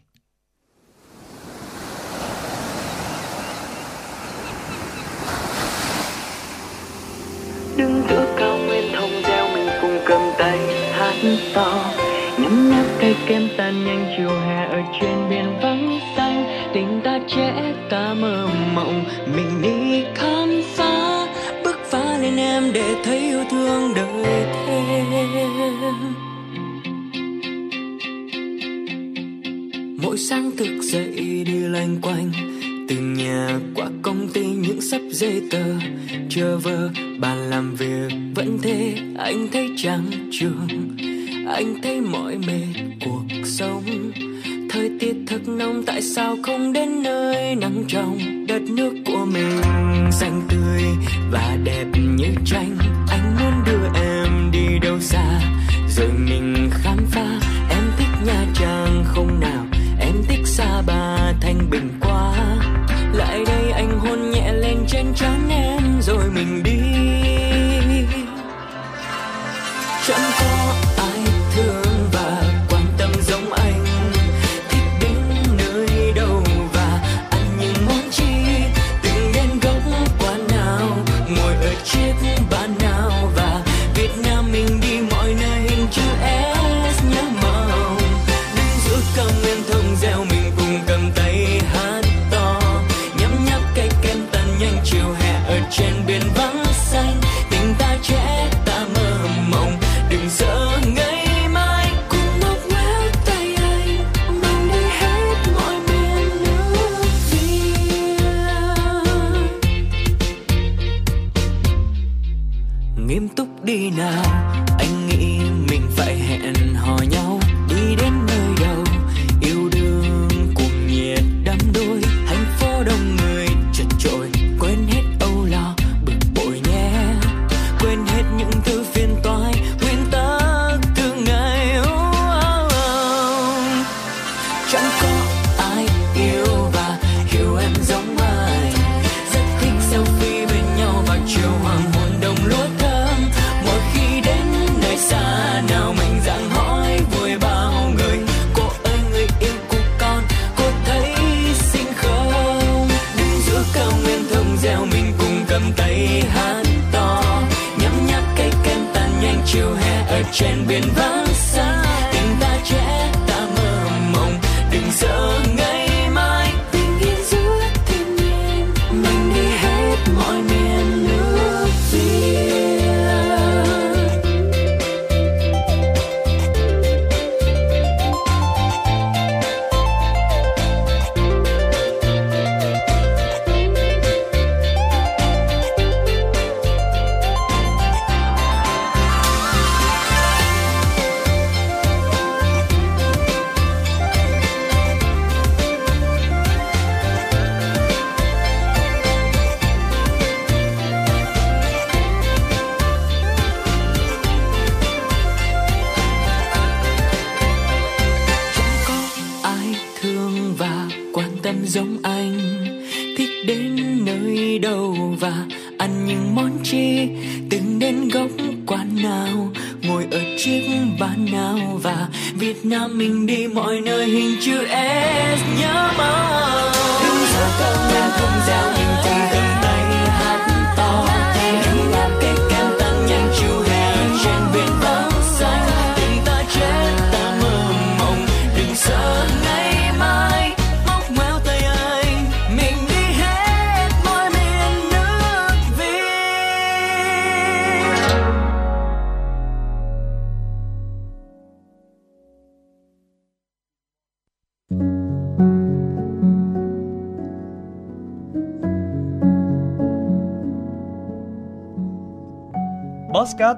Đứng giữa cao nguyên thông gieo mình cùng cầm tay hát to, nhấm nháp cây kem tan nhanh chiều hè ở trên biển vắng xanh. Tình ta trẻ ta mơ mộng, mình đi khám phá, bước phá lên em để thấy yêu thương đời thêm. Mỗi sáng thức dậy đi loanh quanh, từ nhà qua công ty những sắp giấy tờ chờ vờ, bàn làm việc vẫn thế. Anh thấy chán trường, anh thấy mỏi mệt cuộc sống. Thời tiết thật nóng, tại sao không đến nơi nắng trong đất nước của mình xanh tươi và đẹp như tranh. Anh muốn đưa em đi đâu xa rồi mình khám phá. Em thích Nha Trang không nào, em thích Sa Pa Thanh Bình quá. Lại đây anh hôn nhẹ lên trên trán em rồi mình đi. Chẳng có ai thương và quan tâm giống anh, thích đến nơi đâu và ăn những món chi. Từng đến góc quán nào, ngồi ở chiếc bàn nào, và Việt Nam mình đi mọi nơi hình chữ S nhớ màu. Đứng giữa cao nguyên thông gieo mình cùng cầm tay hát to, nhấm nháp cây kem tan nhanh chiều hè ở trên biển vắng xanh. Tình ta trẻ ta mơ mộng, đừng sợ ngày mai cũng nắm lấy tay anh, mang đi hết mọi miền nước Việt. Nghiêm túc đi nào, anh nghĩ mình phải hẹn hò nhau, đi đến nơi đâu yêu đương cùng nhiệt đắm đuối. Thành phố đông người chật chội, quên hết âu lo bực bội nhé, quên hết những thứ phiền toái. Hát to, nhấm nháp cây kem tan nhanh chiều hè ở trên biển vắng xa. Tình ta trẻ ta mơ mộng, đừng sợ ngày mai. Tình yêu giữa thiên nhiên, mình đi hết mọi miền nước Việt. Việt Nam mình đi mọi nơi hình chữ S nhớ mong. Đứng giữa cao nguyên thông gieo mình cùng cầm tay hát to, nhấm nháp cây kem tan nhanh chiều hè trên biển vắng xanh. Tình ta chết ta mơ mộng, đừng sợ ngày mai móc ngoéo tay anh, mình đi hết mọi miền nước Việt. Podcast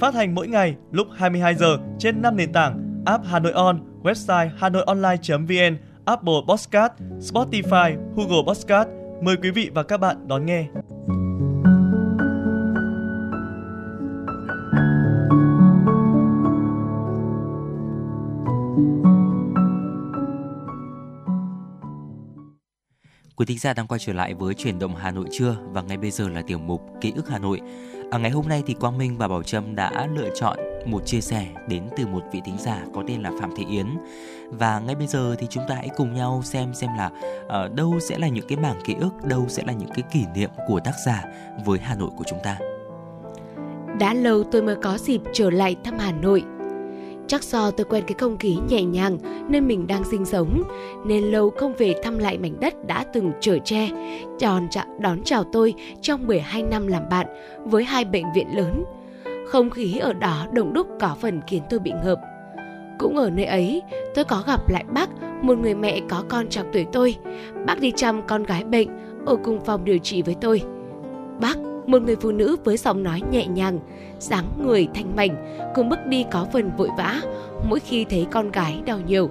Phát hành mỗi ngày lúc 22 giờ trên 5 nền tảng: app Hà Nội On, website hanoionline.vn, Apple Podcast, Spotify, Google Podcast. Mời quý vị và các bạn đón nghe. Quý thính giả đang quay trở lại với Chuyển động Hà Nội trưa, và ngay bây giờ là tiểu mục Ký ức Hà Nội. Ngày hôm nay thì Quang Minh và Bảo Trâm đã lựa chọn một chia sẻ đến từ một vị thính giả có tên là Phạm Thị Yến. Và ngay bây giờ thì chúng ta hãy cùng nhau xem là đâu sẽ là những cái mảng ký ức, đâu sẽ là những cái kỷ niệm của tác giả với Hà Nội của chúng ta. Đã lâu tôi mới có dịp trở lại thăm Hà Nội. Chắc do tôi quen cái không khí nhẹ nhàng nơi mình đang sinh sống, nên lâu không về thăm lại mảnh đất đã từng chở che, đón chào tôi trong 12 năm làm bạn với hai bệnh viện lớn. Không khí ở đó đông đúc có phần khiến tôi bị ngợp. Cũng ở nơi ấy, tôi có gặp lại bác, một người mẹ có con trạc tuổi tôi. Bác đi chăm con gái bệnh, ở cùng phòng điều trị với tôi. Bác, một người phụ nữ với giọng nói nhẹ nhàng, dáng người thanh mảnh, cùng bước đi có phần vội vã mỗi khi thấy con gái đau nhiều.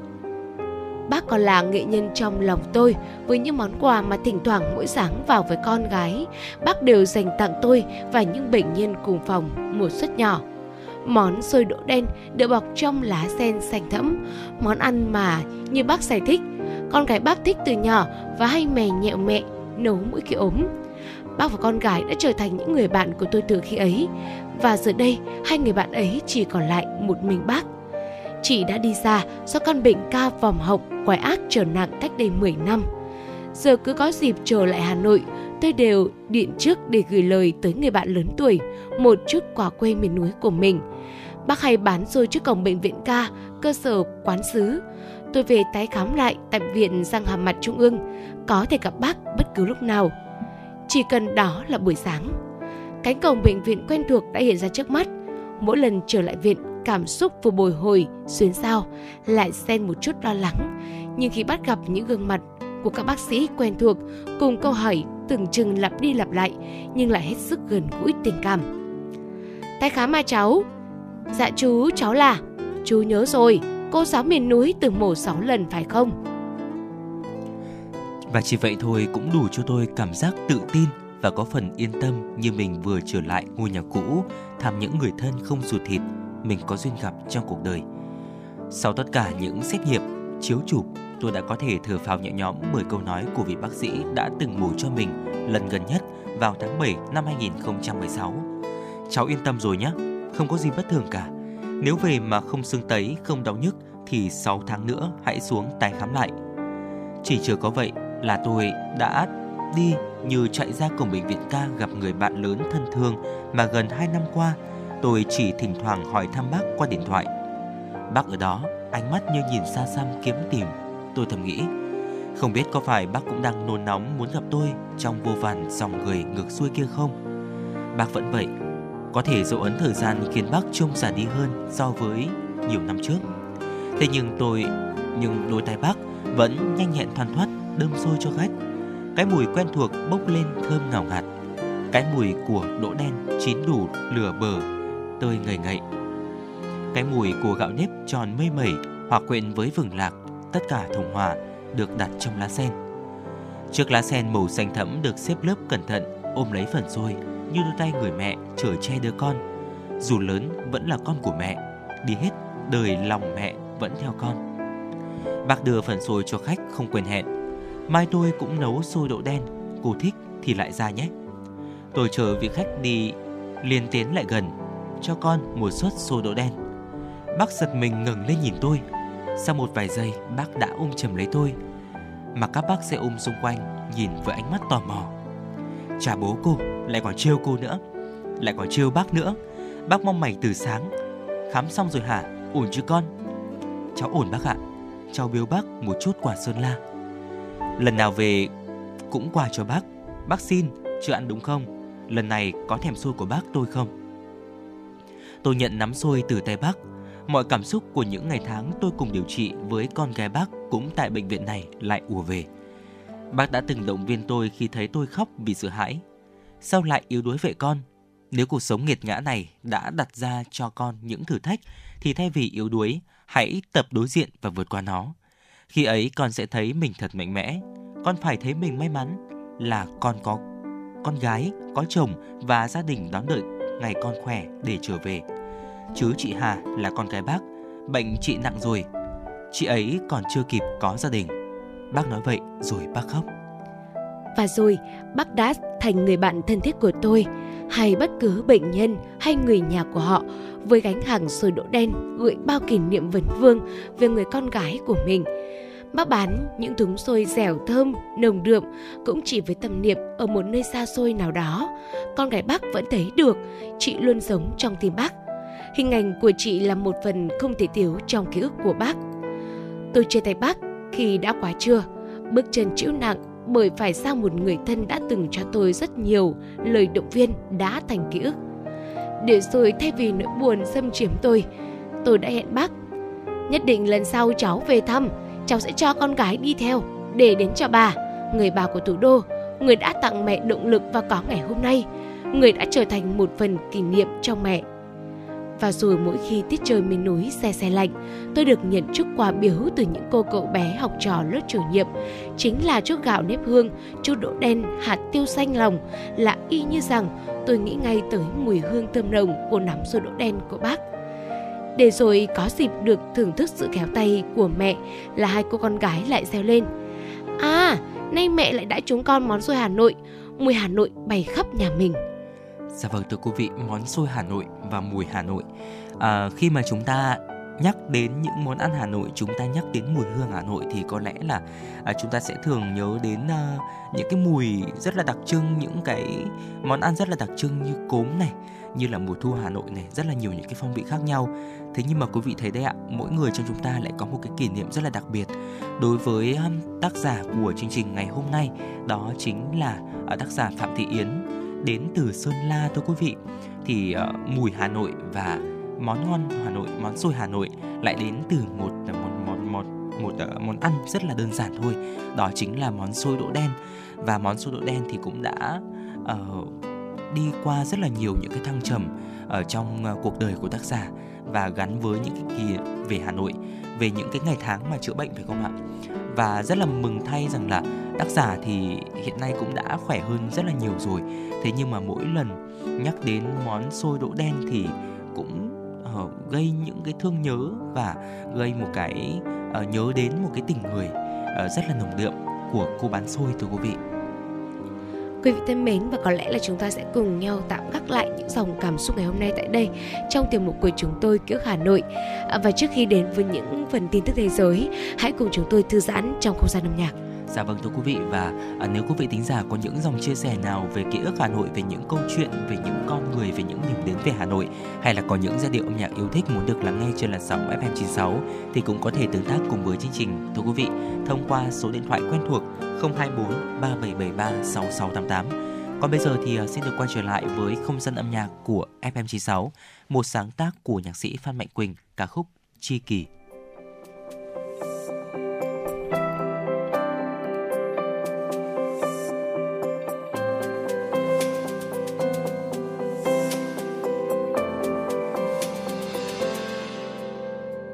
Bác còn là nghệ nhân trong lòng tôi, với những món quà mà thỉnh thoảng mỗi sáng vào với con gái, bác đều dành tặng tôi và những bệnh nhân cùng phòng một suất nhỏ. Món xôi đỗ đen được bọc trong lá sen xanh thẫm, món ăn mà như bác giải thích, con gái bác thích từ nhỏ và hay mè nhẹo mẹ nấu mỗi khi ốm. Bác và con gái đã trở thành những người bạn của tôi từ khi ấy, và giờ đây hai người bạn ấy chỉ còn lại một mình bác. Chị đã đi xa do căn bệnh ca vòm họng quái ác trở nặng cách đây 10 năm. Giờ cứ có dịp trở lại Hà Nội, tôi đều điện trước để gửi lời tới người bạn lớn tuổi một chút quà quê miền núi của mình. Bác hay bán xôi trước cổng bệnh viện ca, cơ sở quán xứ. Tôi về tái khám lại tại Viện Răng Hàm Mặt Trung ương, có thể gặp bác bất cứ lúc nào. Chỉ cần đó là buổi sáng. Cánh cổng bệnh viện quen thuộc đã hiện ra trước mắt. Mỗi lần trở lại viện, cảm xúc vừa bồi hồi, xuyến xao, lại xen một chút lo lắng. Nhưng khi bắt gặp những gương mặt của các bác sĩ quen thuộc cùng câu hỏi tưởng chừng lặp đi lặp lại nhưng lại hết sức gần gũi tình cảm. Tái khám à cháu? Dạ chú, cháu là... Chú nhớ rồi, cô giáo miền núi từng mổ 6 lần phải không? Và chỉ vậy thôi cũng đủ cho tôi cảm giác tự tin và có phần yên tâm như mình vừa trở lại ngôi nhà cũ, thăm những người thân không ruột thịt mình có duyên gặp trong cuộc đời. Sau tất cả những xét nghiệm, chiếu chụp, tôi đã có thể thở phào nhẹ nhõm bởi câu nói của vị bác sĩ đã từng mổ cho mình lần gần nhất vào tháng 7 năm 2016. Cháu yên tâm rồi nhé, không có gì bất thường cả. Nếu về mà không sưng tấy, không đau nhức thì 6 tháng nữa hãy xuống tái khám lại. Chỉ chờ có vậy là tôi đã đi như chạy ra cổng bệnh viện ca gặp người bạn lớn thân thương mà gần 2 năm qua tôi chỉ thỉnh thoảng hỏi thăm bác qua điện thoại. Bác ở đó, ánh mắt như nhìn xa xăm kiếm tìm. Tôi thầm nghĩ, không biết có phải bác cũng đang nôn nóng muốn gặp tôi trong vô vàn dòng người ngược xuôi kia không? Bác vẫn vậy, có thể dấu ấn thời gian khiến bác trông già đi hơn so với nhiều năm trước. Thế nhưng đôi tai bác vẫn nhanh nhẹn thoăn thoắt đơm xôi cho khách. Cái mùi quen thuộc bốc lên thơm ngào ngạt, cái mùi của đỗ đen chín đủ lửa bờ tơi ngậy ngậy, cái mùi của gạo nếp tròn mê mẩy hòa quyện với vừng lạc, tất cả thùng hòa được đặt trong lá sen. Chiếc lá sen màu xanh thẫm được xếp lớp cẩn thận, ôm lấy phần xôi như đôi tay người mẹ chở che đứa con. Dù lớn vẫn là con của mẹ, đi hết đời lòng mẹ vẫn theo con. Bác đưa phần xôi cho khách không quên hẹn. Mai tôi cũng nấu xôi đậu đen, cô thích thì lại ra nhé. Tôi chờ vị khách đi liền tiến lại gần, cho con một suất xôi đậu đen. Bác giật mình ngẩng lên nhìn tôi. Sau một vài giây bác đã ôm chầm lấy tôi, mà các bác sẽ ôm xung quanh nhìn với ánh mắt tò mò. Chà, bố cô lại còn trêu cô nữa, lại còn trêu bác nữa. Bác mong mày từ sáng. Khám xong rồi hả, ổn chứ con? Cháu ổn bác ạ. Cháu biếu bác một chút quả sơn la. Lần nào về cũng quà cho bác. Bác xin, chưa ăn đúng không? Lần này có thèm xôi của bác tôi không? Tôi nhận nắm xôi từ tay bác. Mọi cảm xúc của những ngày tháng tôi cùng điều trị với con gái bác cũng tại bệnh viện này lại ùa về. Bác đã từng động viên tôi khi thấy tôi khóc vì sợ hãi. Sao lại yếu đuối vậy con? Nếu cuộc sống nghiệt ngã này đã đặt ra cho con những thử thách, thì thay vì yếu đuối, hãy tập đối diện và vượt qua nó. Khi ấy con sẽ thấy mình thật mạnh mẽ. Con phải thấy mình may mắn là con có con gái, có chồng và gia đình đón đợi ngày con khỏe để trở về. Chứ chị Hà là con gái bác, bệnh chị nặng rồi, chị ấy còn chưa kịp có gia đình. Bác nói vậy rồi bác khóc. Và rồi bác đã thành người bạn thân thiết của tôi, hay bất cứ bệnh nhân hay người nhà của họ, với gánh hàng xôi đỗ đen gửi bao kỷ niệm vấn vương về người con gái của mình. Bác bán những thúng xôi dẻo thơm, nồng đượm, cũng chỉ với tâm niệm ở một nơi xa xôi nào đó, con gái bác vẫn thấy được, chị luôn sống trong tim bác. Hình ảnh của chị là một phần không thể thiếu trong ký ức của bác. Tôi chia tay bác khi đã quá trưa, bước chân chịu nặng bởi phải xa một người thân đã từng cho tôi rất nhiều lời động viên đã thành ký ức. Để rồi thay vì nỗi buồn xâm chiếm tôi đã hẹn bác. Nhất định lần sau cháu về thăm, cháu sẽ cho con gái đi theo để đến cho bà, người bà của thủ đô, người đã tặng mẹ động lực và có ngày hôm nay, người đã trở thành một phần kỷ niệm trong mẹ. Và rồi mỗi khi tiết trời miền núi se lạnh, tôi được nhận chút quà biếu từ những cô cậu bé học trò lớp chủ nhiệm. Chính là chút gạo nếp hương, chút đỗ đen, hạt tiêu xanh lòng, là y như rằng tôi nghĩ ngay tới mùi hương thơm nồng của nắm xôi đỗ đen của bác. Để rồi có dịp được thưởng thức sự khéo tay của mẹ là hai cô con gái lại reo lên. À, nay mẹ lại đã trúng con món xôi Hà Nội, mùi Hà Nội bay khắp nhà mình. Dạ vâng thưa quý vị, món xôi Hà Nội và mùi Hà Nội. Khi mà chúng ta nhắc đến những món ăn Hà Nội, chúng ta nhắc đến mùi hương Hà Nội thì có lẽ là chúng ta sẽ thường nhớ đến những cái mùi rất là đặc trưng, những cái món ăn rất là đặc trưng như cốm này, như là mùa thu Hà Nội này, rất là nhiều những cái phong vị khác nhau. Thế nhưng mà quý vị thấy đấy ạ, mỗi người trong chúng ta lại có một cái kỷ niệm rất là đặc biệt. Đối với tác giả của chương trình ngày hôm nay, đó chính là tác giả Phạm Thị Yến, đến từ Sơn La thưa quý vị. Thì mùi Hà Nội và món ngon Hà Nội, món xôi Hà Nội lại đến từ một món ăn rất là đơn giản thôi. Đó chính là món xôi đỗ đen. Và món xôi đỗ đen thì cũng đã đi qua rất là nhiều những cái thăng trầm ở trong cuộc đời của tác giả, và gắn với những cái kỳ về Hà Nội, về những cái ngày tháng mà chữa bệnh phải không ạ. Và rất là mừng thay rằng là tác giả thì hiện nay cũng đã khỏe hơn rất là nhiều rồi. Thế nhưng mà mỗi lần nhắc đến món xôi đỗ đen thì cũng gây những cái thương nhớ và gây một cái nhớ đến một cái tình người rất là nồng đượm của cô bán xôi thưa quý vị. Quý vị thân mến, và có lẽ là chúng ta sẽ cùng nhau tạm gác lại những dòng cảm xúc ngày hôm nay tại đây trong tiểu mục của chúng tôi Ký ức Hà Nội. Và trước khi đến với những phần tin tức thế giới, hãy cùng chúng tôi thư giãn trong không gian âm nhạc. Dạ vâng thưa quý vị, và nếu quý vị thính giả có những dòng chia sẻ nào về ký ức Hà Nội, về những câu chuyện, về những con người, về những điểm đến về Hà Nội, hay là có những giai điệu âm nhạc yêu thích muốn được lắng nghe trên làn sóng FM96 thì cũng có thể tương tác cùng với chương trình thưa quý vị thông qua số điện thoại quen thuộc 024 3773 6688. Còn bây giờ thì xin được quay trở lại với không gian âm nhạc của FM96, một sáng tác của nhạc sĩ Phan Mạnh Quỳnh, ca khúc Tri Kỷ.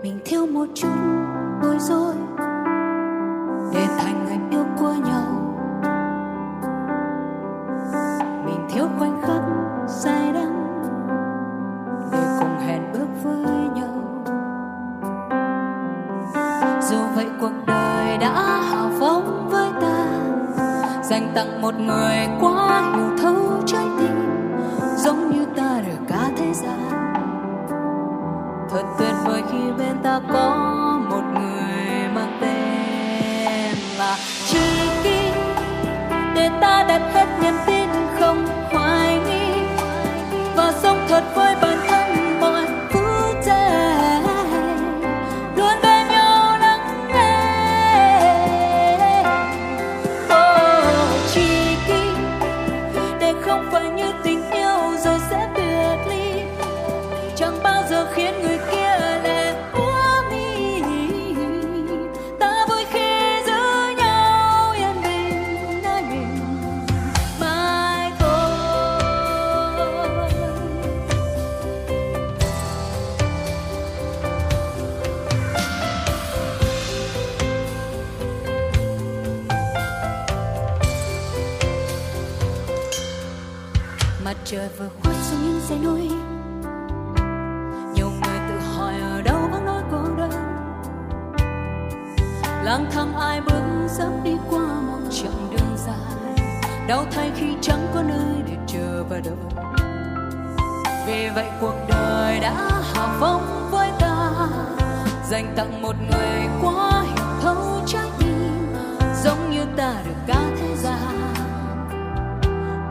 Mình thiếu một chút bối rối để tặng một người quá nhiều thứ trái tim, giống như ta được cả thế gian. Thật tuyệt vời khi bên ta có một người mang tên là tri kỷ, để ta đặt hết niềm tin không hoài nghi và sống thật với bản thân. Trời vừa khuất xuống những dãy núi, nhiều người tự hỏi ở đâu vắng nỗi cô đơn. Lang thang ai bước dẫm đi qua một chặng đường dài, đau thay khi chẳng có nơi để chờ và đợi. Vì vậy cuộc đời đã hào phóng với ta, dành tặng một người quá hiểu thấu trái tim, giống như ta được cả thế gian.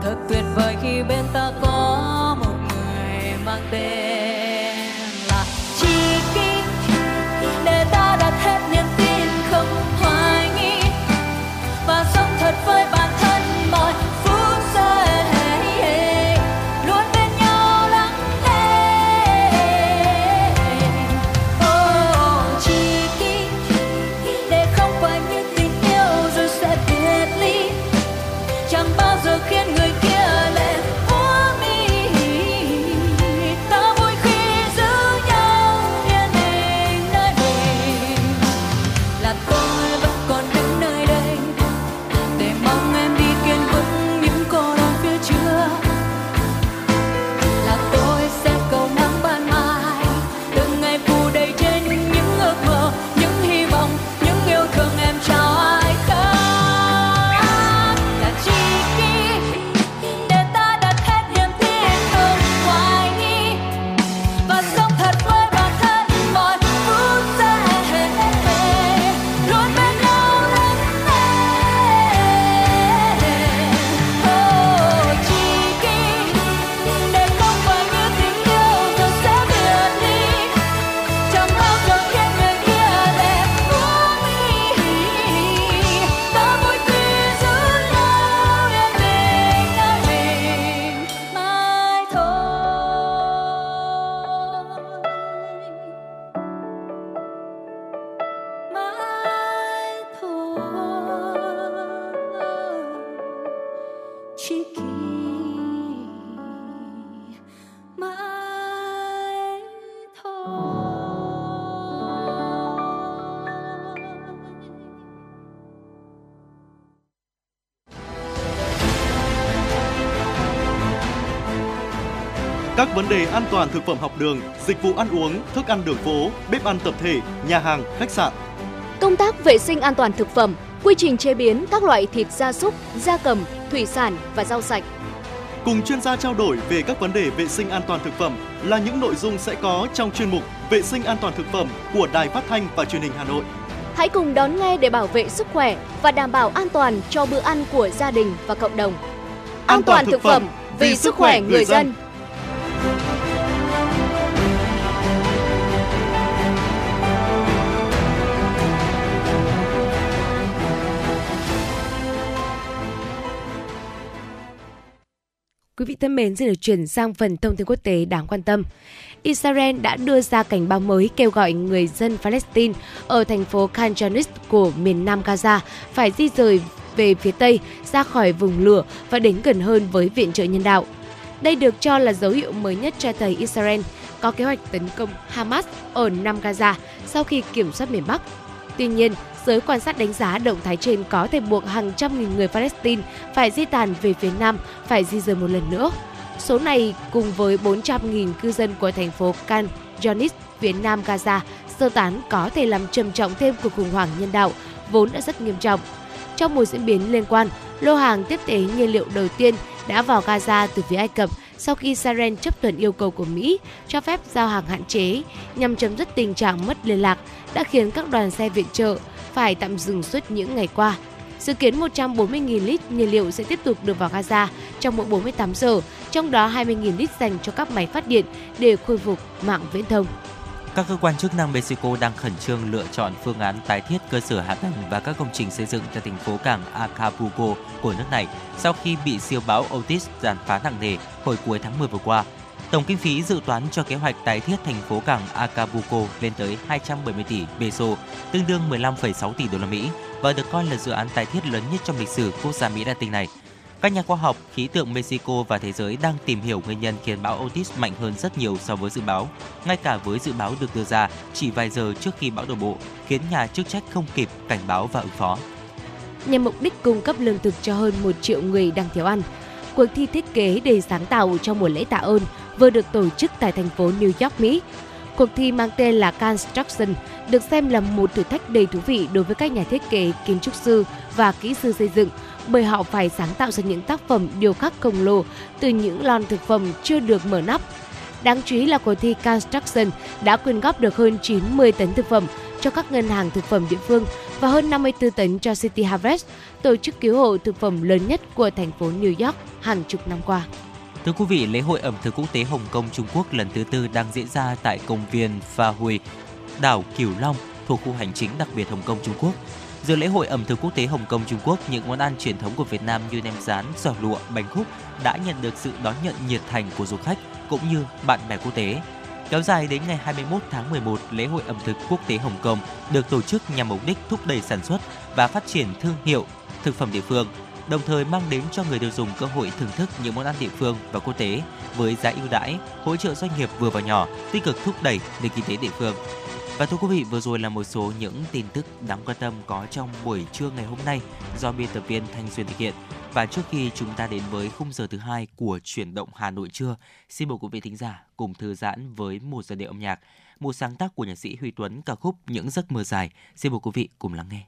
Thật tuyệt vời khi bên ta có một người mang tên là tri kỷ, để ta đặt hết niềm tin không hoài nghi và sống thật với bản thân mọi phút giây. Các vấn đề an toàn thực phẩm học đường, dịch vụ ăn uống, thức ăn đường phố, bếp ăn tập thể, nhà hàng, khách sạn. Công tác vệ sinh an toàn thực phẩm, quy trình chế biến các loại thịt gia súc, gia cầm, thủy sản và rau sạch. Cùng chuyên gia trao đổi về các vấn đề vệ sinh an toàn thực phẩm là những nội dung sẽ có trong chuyên mục Vệ sinh an toàn thực phẩm của Đài Phát thanh và Truyền hình Hà Nội. Hãy cùng đón nghe để bảo vệ sức khỏe và đảm bảo an toàn cho bữa ăn của gia đình và cộng đồng. An toàn thực phẩm vì sức khỏe người dân. Quý vị thân mến, xin được chuyển sang phần thông tin quốc tế đáng quan tâm. Israel đã đưa ra cảnh báo mới kêu gọi người dân Palestine ở thành phố Khan Yunis của miền nam Gaza phải di dời về phía Tây, ra khỏi vùng lửa và đến gần hơn với viện trợ nhân đạo. Đây được cho là dấu hiệu mới nhất cho thấy Israel có kế hoạch tấn công Hamas ở Nam Gaza sau khi kiểm soát miền Bắc. Tuy nhiên, giới quan sát đánh giá động thái trên có thể buộc hàng trăm nghìn người Palestine phải di tản về phía Nam, phải di dời một lần nữa. Số này cùng với 400.000 cư dân của thành phố Khan Yunis, phía Nam Gaza, sơ tán có thể làm trầm trọng thêm cuộc khủng hoảng nhân đạo vốn đã rất nghiêm trọng. Trong một diễn biến liên quan, Lô hàng tiếp tế nhiên liệu đầu tiên đã vào Gaza từ phía Ai Cập sau khi Israel chấp thuận yêu cầu của Mỹ cho phép giao hàng hạn chế nhằm chấm dứt tình trạng mất liên lạc đã khiến các đoàn xe viện trợ phải tạm dừng suốt những ngày qua. Dự kiến 140.000 lít nhiên liệu sẽ tiếp tục được vào Gaza trong mỗi 48 giờ, trong đó 20.000 lít dành cho các máy phát điện để khôi phục mạng viễn thông. Các cơ quan chức năng Mexico đang khẩn trương lựa chọn phương án tái thiết cơ sở hạ tầng và các công trình xây dựng cho thành phố cảng Acapulco của nước này sau khi bị siêu bão Otis tàn phá nặng nề hồi cuối tháng 10 vừa qua. Tổng kinh phí dự toán cho kế hoạch tái thiết thành phố cảng Acapulco lên tới 270 tỷ peso, tương đương 15,6 tỷ đô la Mỹ và được coi là dự án tái thiết lớn nhất trong lịch sử quốc gia Mỹ Latin này. Các nhà khoa học, khí tượng Mexico và thế giới đang tìm hiểu nguyên nhân khiến bão Otis mạnh hơn rất nhiều so với dự báo, ngay cả với dự báo được đưa ra chỉ vài giờ trước khi bão đổ bộ, khiến nhà chức trách không kịp cảnh báo và ứng phó. Nhằm mục đích cung cấp lương thực cho hơn 1 triệu người đang thiếu ăn, cuộc thi thiết kế đầy sáng tạo trong mùa lễ tạ ơn vừa được tổ chức tại thành phố New York, Mỹ. Cuộc thi mang tên là Construction được xem là một thử thách đầy thú vị đối với các nhà thiết kế, kiến trúc sư và kỹ sư xây dựng, bởi họ phải sáng tạo ra những tác phẩm điêu khắc khổng lồ từ những lon thực phẩm chưa được mở nắp. Đáng chú ý là cuộc thi Construction đã quyên góp được hơn 90 tấn thực phẩm cho các ngân hàng thực phẩm địa phương và hơn 54 tấn cho City Harvest, tổ chức cứu hộ thực phẩm lớn nhất của thành phố New York hàng chục năm qua. Thưa quý vị, lễ hội ẩm thực quốc tế Hồng Kông Trung Quốc lần thứ 4 đang diễn ra tại công viên Pha Huy, đảo Cửu Long thuộc khu hành chính đặc biệt Hồng Kông Trung Quốc. Dự lễ hội ẩm thực quốc tế Hồng Kông Trung Quốc, những món ăn truyền thống của Việt Nam như nem rán, giò lụa, bánh khúc đã nhận được sự đón nhận nhiệt thành của du khách cũng như bạn bè quốc tế. Kéo dài đến ngày 21 tháng 11, lễ hội ẩm thực quốc tế Hồng Kông được tổ chức nhằm mục đích thúc đẩy sản xuất và phát triển thương hiệu thực phẩm địa phương, đồng thời mang đến cho người tiêu dùng cơ hội thưởng thức những món ăn địa phương và quốc tế với giá ưu đãi, hỗ trợ doanh nghiệp vừa và nhỏ, tích cực thúc đẩy nền kinh tế địa phương. Và thưa quý vị, vừa rồi là một số những tin tức đáng quan tâm có trong buổi trưa ngày hôm nay do biên tập viên Thanh Xuyên thực hiện. Và trước khi chúng ta đến với khung giờ thứ 2 của Chuyển động Hà Nội trưa, xin mời quý vị thính giả cùng thư giãn với một giai điệu âm nhạc, một sáng tác của nhạc sĩ Huy Tuấn, ca khúc Những giấc mơ dài. Xin mời quý vị cùng lắng nghe.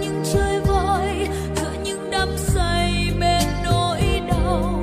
Những chơi vơi giữa những đắm say bên nỗi đau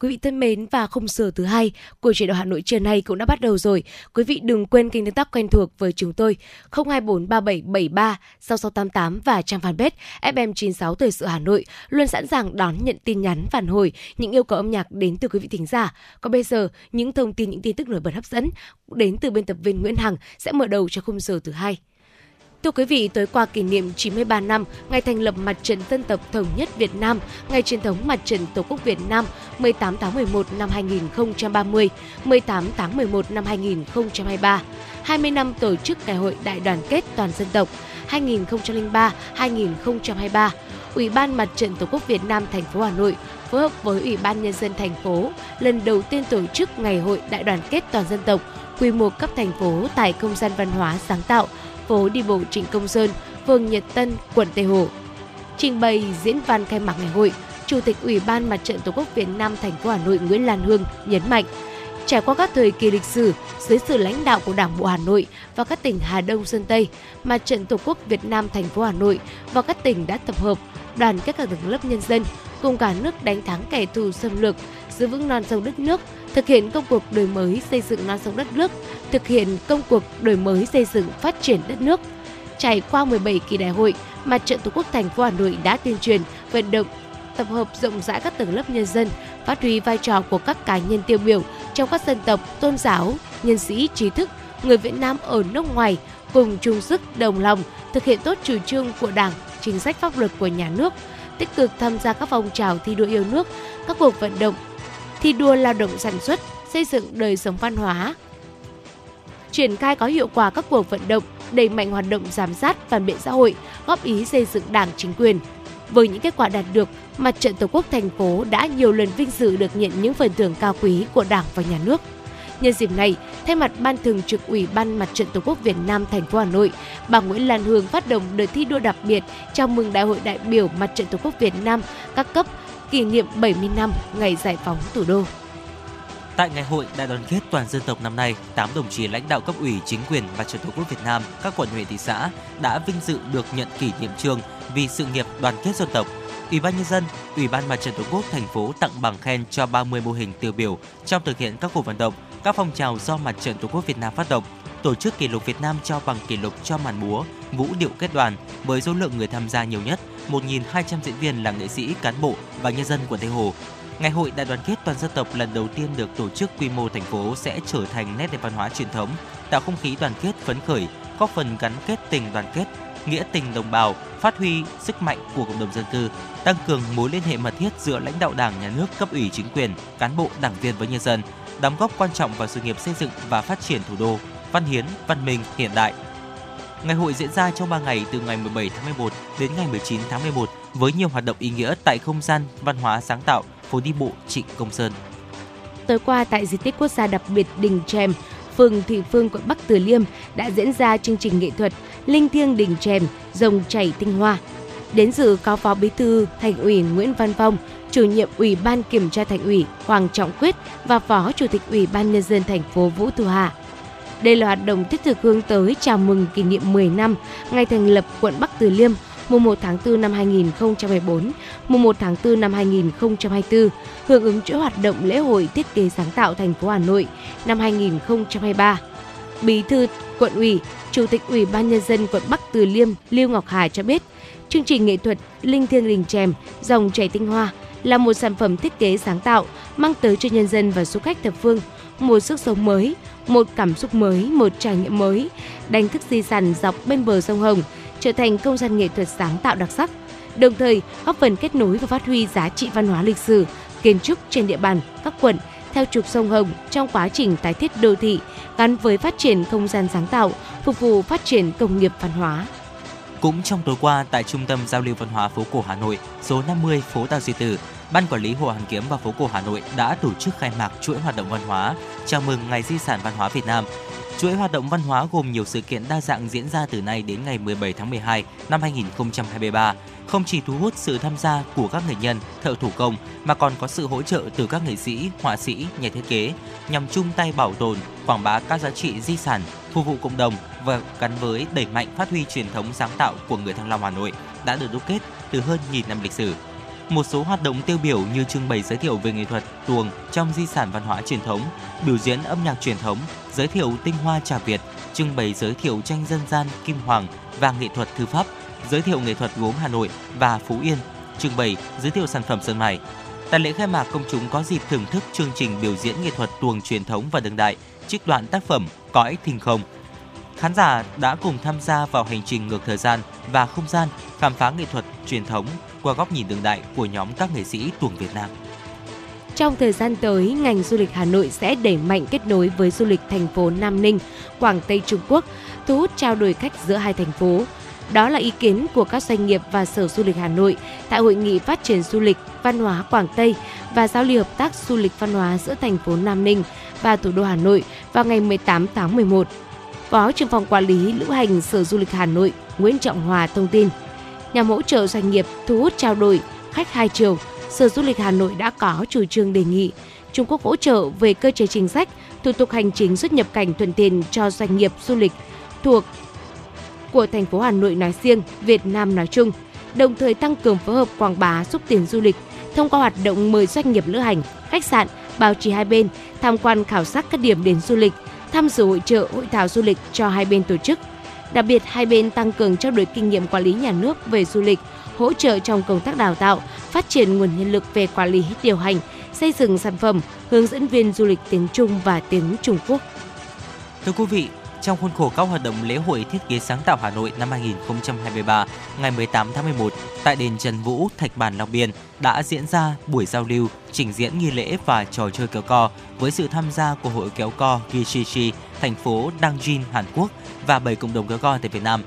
Quý vị thân mến, và khung giờ thứ hai của Chuyển động Hà Nội trưa nay cũng đã bắt đầu rồi. Quý vị đừng quên kênh tương tác quen thuộc với chúng tôi 02437736688 và trang fanpage FM96 Thời sự Hà Nội luôn sẵn sàng đón nhận tin nhắn, phản hồi, những yêu cầu âm nhạc đến từ quý vị thính giả. Còn bây giờ, những thông tin, những tin tức nổi bật hấp dẫn đến từ biên tập viên Nguyễn Hằng sẽ mở đầu cho khung giờ thứ hai. Thưa quý vị, tối qua kỷ niệm 93 năm ngày thành lập Mặt trận Dân tộc Thống nhất Việt Nam, ngày truyền thống Mặt trận Tổ quốc Việt Nam 18 tháng 11 năm 2030, 18 tháng 11 năm 2023, 20 năm tổ chức Đại hội Đại đoàn kết toàn dân tộc 2003-2023, Ủy ban Mặt trận Tổ quốc Việt Nam thành phố Hà Nội phối hợp với Ủy ban Nhân dân thành phố lần đầu tiên tổ chức Ngày hội Đại đoàn kết toàn dân tộc quy mô cấp thành phố tại không gian văn hóa sáng tạo phố đi bộ Trịnh Công Sơn, phường Nhật Tân, quận Tây Hồ. Trình bày diễn văn khai mạc ngày hội, Chủ tịch Ủy ban Mặt trận Tổ quốc Việt Nam thành phố Hà Nội Nguyễn Lan Hương nhấn mạnh, trải qua các thời kỳ lịch sử dưới sự lãnh đạo của Đảng bộ Hà Nội và các tỉnh Hà Đông, Sơn Tây, Mặt trận Tổ quốc Việt Nam thành phố Hà Nội và các tỉnh đã tập hợp, đoàn kết các tầng lớp nhân dân cùng cả nước đánh thắng kẻ thù xâm lược, giữ vững non sông đất nước, thực hiện công cuộc đổi mới xây dựng non sông đất nước, thực hiện công cuộc đổi mới xây dựng phát triển đất nước. Trải qua 17 kỳ đại hội, Mặt trận Tổ quốc thành phố Hà Nội đã tuyên truyền, vận động, tập hợp rộng rãi các tầng lớp nhân dân, phát huy vai trò của các cá nhân tiêu biểu trong các dân tộc, tôn giáo, nhân sĩ trí thức, người Việt Nam ở nước ngoài cùng chung sức đồng lòng thực hiện tốt chủ trương của Đảng, chính sách pháp luật của nhà nước, tích cực tham gia các phong trào thi đua yêu nước, các cuộc vận động thi đua lao động sản xuất, xây dựng đời sống văn hóa, triển khai có hiệu quả các cuộc vận động, đẩy mạnh hoạt động giám sát, phản biện xã hội, góp ý xây dựng Đảng, chính quyền. Với những kết quả đạt được, Mặt trận Tổ quốc thành phố đã nhiều lần vinh dự được nhận những phần thưởng cao quý của Đảng và nhà nước. Nhân dịp này, thay mặt Ban Thường trực Ủy ban Mặt trận Tổ quốc Việt Nam thành phố Hà Nội, bà Nguyễn Lan Hương phát động đợt thi đua đặc biệt chào mừng Đại hội đại biểu Mặt trận Tổ quốc Việt Nam các cấp kỷ niệm 70 năm ngày giải phóng thủ đô. Tại Ngày hội Đại đoàn kết toàn dân tộc năm nay, 8 đồng chí lãnh đạo cấp ủy, chính quyền, Mặt trận Tổ quốc Việt Nam, các quận, huyện, thị xã đã vinh dự được nhận kỷ niệm chương vì sự nghiệp đoàn kết dân tộc. Ủy ban Nhân dân, Ủy ban Mặt trận Tổ quốc thành phố tặng bằng khen cho 30 mô hình tiêu biểu trong thực hiện các cuộc vận động, các phong trào do Mặt trận Tổ quốc Việt Nam phát động. Tổ chức Kỷ lục Việt Nam trao bằng kỷ lục cho màn múa vũ điệu kết đoàn với số lượng người tham gia nhiều nhất, 1.200 diễn viên là nghệ sĩ, cán bộ và nhân dân quận Tây Hồ. Ngày hội Đại đoàn kết toàn dân tộc lần đầu tiên được tổ chức quy mô thành phố sẽ trở thành nét đẹp văn hóa truyền thống, tạo không khí đoàn kết phấn khởi, góp phần gắn kết tình đoàn kết, nghĩa tình đồng bào, phát huy sức mạnh của cộng đồng dân cư, tăng cường mối liên hệ mật thiết giữa lãnh đạo Đảng, nhà nước, cấp ủy, chính quyền, cán bộ, đảng viên với nhân dân, đóng góp quan trọng vào sự nghiệp xây dựng và phát triển thủ đô văn hiến, văn minh, hiện đại. Ngày hội diễn ra trong 3 ngày từ ngày 17 tháng 11 đến ngày 19 tháng 11 với nhiều hoạt động ý nghĩa tại không gian văn hóa sáng tạo phố đi bộ Trịnh Công Sơn. Tối qua tại di tích quốc gia đặc biệt Đình Chèm, phường Thủy Phương, quận Bắc Từ Liêm đã diễn ra chương trình nghệ thuật Linh thiêng Đình Chèm, rồng chảy tinh hoa. Đến dự có Phó Bí thư Thành ủy Nguyễn Văn Phong, Chủ nhiệm Ủy ban Kiểm tra Thành ủy Hoàng Trọng Quyết và Phó Chủ tịch Ủy ban Nhân dân thành phố Vũ Thu Hà. Đây là hoạt động thiết thực hướng tới chào mừng kỷ niệm 10 năm ngày thành lập quận Bắc Từ Liêm, mùng 1 tháng 4 năm 2014, mùng 1 tháng 4 năm 2024, hưởng ứng chuỗi hoạt động lễ hội thiết kế sáng tạo thành phố Hà Nội năm 2023. Bí thư quận ủy, Chủ tịch Ủy ban Nhân dân quận Bắc Từ Liêm Lưu Ngọc Hải cho biết, chương trình nghệ thuật Linh thiêng Đình Chèm, dòng chảy tinh hoa là một sản phẩm thiết kế sáng tạo mang tới cho nhân dân và du khách thập phương một sức sống mới, một cảm xúc mới, một trải nghiệm mới, đánh thức di sản dọc bên bờ sông Hồng trở thành không gian nghệ thuật sáng tạo đặc sắc, đồng thời góp phần kết nối và phát huy giá trị văn hóa lịch sử, kiến trúc trên địa bàn các quận theo trục sông Hồng trong quá trình tái thiết đô thị gắn với phát triển không gian sáng tạo, phục vụ phát triển công nghiệp văn hóa. Cũng trong tối qua tại Trung tâm Giao lưu Văn hóa Phố Cổ Hà Nội, số 50 phố Đào Duy Tử, Ban Quản lý Hồ Hoàn Kiếm và Phố Cổ Hà Nội đã tổ chức khai mạc chuỗi hoạt động văn hóa chào mừng Ngày Di sản Văn hóa Việt Nam. Chuỗi hoạt động văn hóa gồm nhiều sự kiện đa dạng diễn ra từ nay đến ngày 17 tháng 12 năm 2023, không chỉ thu hút sự tham gia của các nghệ nhân, thợ thủ công mà còn có sự hỗ trợ từ các nghệ sĩ, họa sĩ, nhà thiết kế nhằm chung tay bảo tồn, quảng bá các giá trị di sản, phục vụ cộng đồng và gắn với đẩy mạnh phát huy truyền thống sáng tạo của người Thăng Long Hà Nội đã được đúc kết từ hơn 1.000 năm lịch sử. Một số hoạt động tiêu biểu như trưng bày giới thiệu về nghệ thuật tuồng trong di sản văn hóa truyền thống, biểu diễn âm nhạc truyền thống, giới thiệu tinh hoa trà Việt, trưng bày giới thiệu tranh dân gian Kim Hoàng và nghệ thuật thư pháp, giới thiệu nghệ thuật gốm Hà Nội và Phú Yên, trưng bày giới thiệu sản phẩm sơn mài. Tại lễ khai mạc, công chúng có dịp thưởng thức chương trình biểu diễn nghệ thuật tuồng truyền thống và đương đại, trích đoạn tác phẩm Cõi Thinh Không. Khán giả đã cùng tham gia vào hành trình ngược thời gian và không gian khám phá nghệ thuật truyền thống qua góc nhìn đương đại của nhóm các nghệ sĩ tuồng Việt Nam. Trong thời gian tới, ngành du lịch Hà Nội sẽ đẩy mạnh kết nối với du lịch thành phố Nam Ninh, Quảng Tây Trung Quốc, thu hút trao đổi khách giữa hai thành phố. Đó là ý kiến của các doanh nghiệp và Sở Du lịch Hà Nội tại Hội nghị Phát triển Du lịch Văn hóa Quảng Tây và Giao lưu Hợp tác Du lịch Văn hóa giữa thành phố Nam Ninh và thủ đô Hà Nội vào ngày 18 tháng 11. Phó trưởng phòng quản lý lữ hành Sở Du lịch Hà Nội Nguyễn Trọng Hòa thông tin, nhằm hỗ trợ doanh nghiệp thu hút trao đổi khách hai chiều, Sở Du lịch Hà Nội đã có chủ trương đề nghị Trung Quốc hỗ trợ về cơ chế chính sách, thủ tục hành chính xuất nhập cảnh thuận tiện cho doanh nghiệp du lịch thuộc của thành phố Hà Nội nói riêng, Việt Nam nói chung, đồng thời tăng cường phối hợp quảng bá xúc tiến du lịch thông qua hoạt động mời doanh nghiệp lữ hành, khách sạn, báo chí hai bên tham quan khảo sát các điểm đến du lịch, tham dự hội chợ, hội thảo du lịch cho hai bên tổ chức. Đặc biệt, hai bên tăng cường trao đổi kinh nghiệm quản lý nhà nước về du lịch, hỗ trợ trong công tác đào tạo, phát triển nguồn nhân lực về quản lý, điều hành, xây dựng sản phẩm, hướng dẫn viên du lịch tiếng Trung và tiếng Trung Quốc. Thưa quý vị, trong khuôn khổ các hoạt động lễ hội thiết kế sáng tạo Hà Nội năm 2023, ngày 18 tháng 11, tại đền Trần Vũ, Thạch Bàn, Long Biên đã diễn ra buổi giao lưu, trình diễn nghi lễ và trò chơi kéo co với sự tham gia của Hội kéo co Gichichi, thành phố Nanjing, Hàn Quốc và 7 cộng đồng kéo co tại Việt Nam.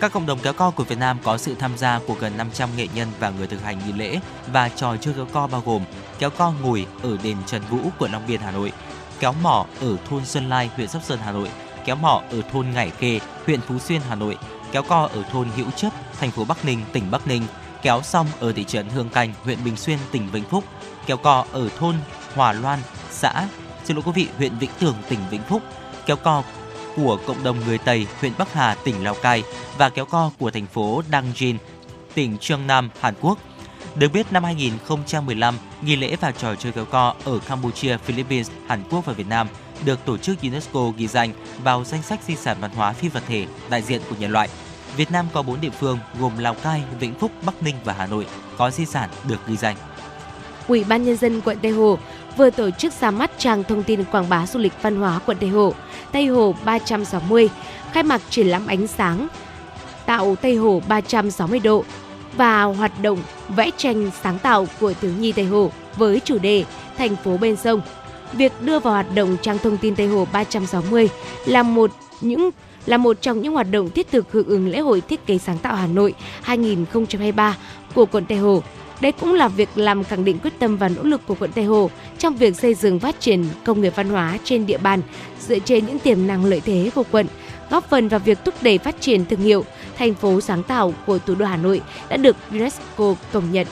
Các cộng đồng kéo co của Việt Nam có sự tham gia của gần 500 nghệ nhân và người thực hành nghi lễ và trò chơi kéo co bao gồm kéo co ngồi ở đền Trần Vũ, quận Long Biên, Hà Nội, kéo mỏ ở thôn Xuân Lai, huyện Sóc Sơn, Hà Nội, kéo mỏ ở thôn Ngải Khê, huyện Phú Xuyên, Hà Nội, kéo co ở thôn Hữu Chấp, thành phố Bắc Ninh, tỉnh Bắc Ninh, kéo song ở thị trấn Hương Canh, huyện Bình Xuyên, tỉnh Vĩnh Phúc, kéo co ở thôn Hòa Loan, huyện Vĩnh Tường, tỉnh Vĩnh Phúc, kéo co của cộng đồng người Tây, huyện Bắc Hà, tỉnh Lào Cai và kéo co của thành phố Nanjing, tỉnh Chương Nam, Hàn Quốc. Được biết, năm 2015, nghi lễ và trò chơi kéo co ở Campuchia, Philippines, Hàn Quốc và Việt Nam được tổ chức UNESCO ghi danh vào danh sách di sản văn hóa phi vật thể đại diện của nhân loại. Việt Nam có 4 địa phương gồm Lào Cai, Vĩnh Phúc, Bắc Ninh và Hà Nội có di sản được ghi danh. Ủy ban Nhân dân quận Tây Hồ vừa tổ chức ra mắt trang thông tin quảng bá du lịch văn hóa quận Tây Hồ, Tây Hồ 360, khai mạc triển lãm ánh sáng tạo Tây Hồ 360 độ và hoạt động vẽ tranh sáng tạo của thiếu nhi Tây Hồ với chủ đề Thành phố bên sông. Việc đưa vào hoạt động trang thông tin Tây Hồ 360 là một những là một trong những hoạt động thiết thực hưởng ứng lễ hội thiết kế sáng tạo Hà Nội 2023 của quận Tây Hồ. Đây cũng là việc làm khẳng định quyết tâm và nỗ lực của quận Tây Hồ trong việc xây dựng phát triển công nghiệp văn hóa trên địa bàn dựa trên những tiềm năng lợi thế của quận, góp phần vào việc thúc đẩy phát triển thương hiệu thành phố sáng tạo của thủ đô Hà Nội đã được UNESCO công nhận.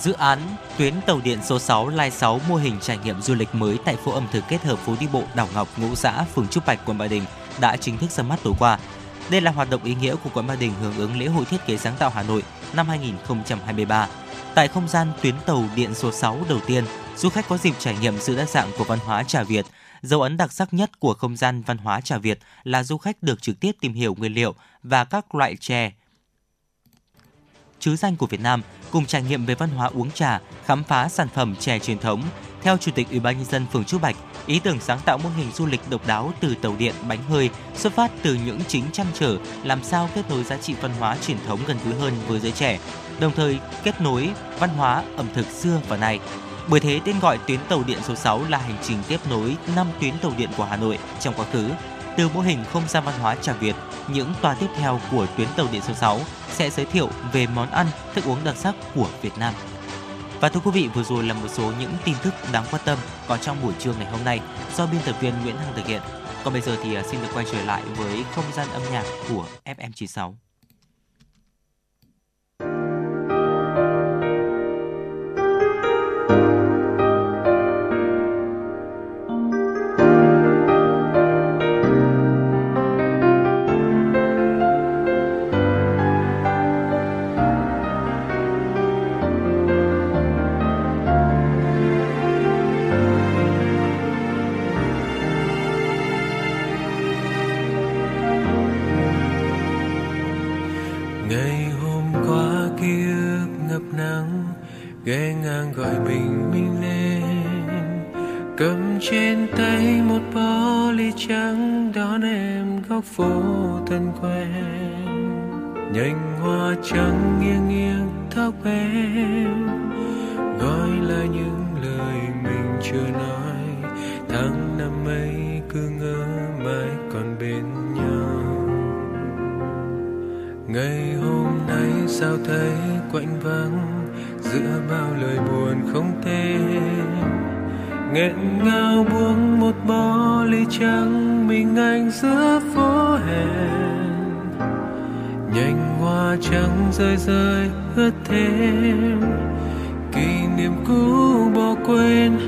Dự án tuyến tàu điện số 6 Lai 6 mô hình trải nghiệm du lịch mới tại phố ẩm thực kết hợp phố đi bộ Đảo Ngọc, Ngũ Giã, phường Trúc Bạch, quận Ba Đình đã chính thức ra mắt tối qua. Đây là hoạt động ý nghĩa của quận Ba Đình hưởng ứng lễ hội thiết kế sáng tạo Hà Nội năm 2023. Tại không gian tuyến tàu điện số 6 đầu tiên, du khách có dịp trải nghiệm sự đa dạng của văn hóa trà Việt. Dấu ấn đặc sắc nhất của không gian văn hóa trà Việt là du khách được trực tiếp tìm hiểu nguyên liệu và các loại chè trứ danh của Việt Nam, cùng trải nghiệm về văn hóa uống trà, khám phá sản phẩm chè truyền thống. Theo Chủ tịch Ủy ban nhân dân phường Trúc Bạch, ý tưởng sáng tạo mô hình du lịch độc đáo từ tàu điện bánh hơi xuất phát từ những chính trăn trở làm sao kết nối giá trị văn hóa truyền thống gần gũi hơn với giới trẻ, đồng thời kết nối văn hóa ẩm thực xưa và nay. Bởi thế, tên gọi tuyến tàu điện số 6 là hành trình tiếp nối 5 tuyến tàu điện của Hà Nội trong quá khứ. Từ mô hình không gian văn hóa trà Việt, những toa tiếp theo của tuyến tàu điện số 6 sẽ giới thiệu về món ăn, thức uống đặc sắc của Việt Nam. Và thưa quý vị, vừa rồi là một số những tin tức đáng quan tâm có trong buổi trưa ngày hôm nay do biên tập viên Nguyễn Hằng thực hiện. Còn bây giờ thì xin được quay trở lại với không gian âm nhạc của FM96. Phố thân quen nhành hoa trắng nghiêng nghiêng thóc em gọi là những lời mình chưa nói. Tháng năm ấy cứ ngỡ mãi còn bên nhau. Ngày hôm nay sao thấy quạnh vắng giữa bao lời buồn không tên. Nghẹn ngào buông một bó ly trắng mình anh giữa phố hẹn. Nhành hoa trắng rơi rơi ướt thêm kỷ niệm cũ bỏ quên.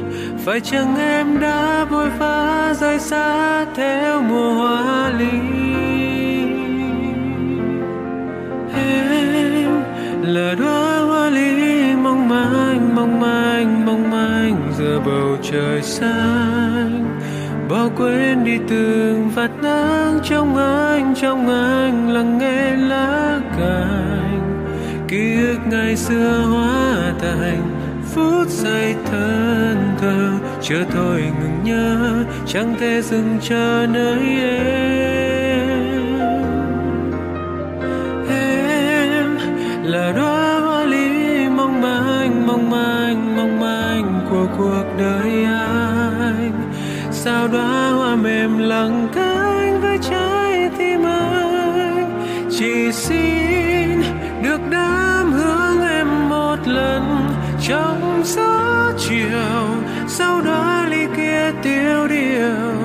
Phải chăng em đã vội vã rời xa theo mùa hoa ly. Em là đóa hoa ly mong manh mong manh mong manh giữa bầu trời xanh, bao quên đi từng vạt nắng trong anh lắng nghe lá cành ký ức ngày xưa hóa thành phút giây thân thơ chưa thôi ngừng nhớ chẳng thể dừng chờ nơi em là đóa hoa ly mong manh mong manh mong manh của cuộc đời anh. Sao đóa hoa mềm lặng cánh với trái tim anh, chỉ xin được đám hương em một lần trong gió chiều. Sau đó ly kia tiêu điều,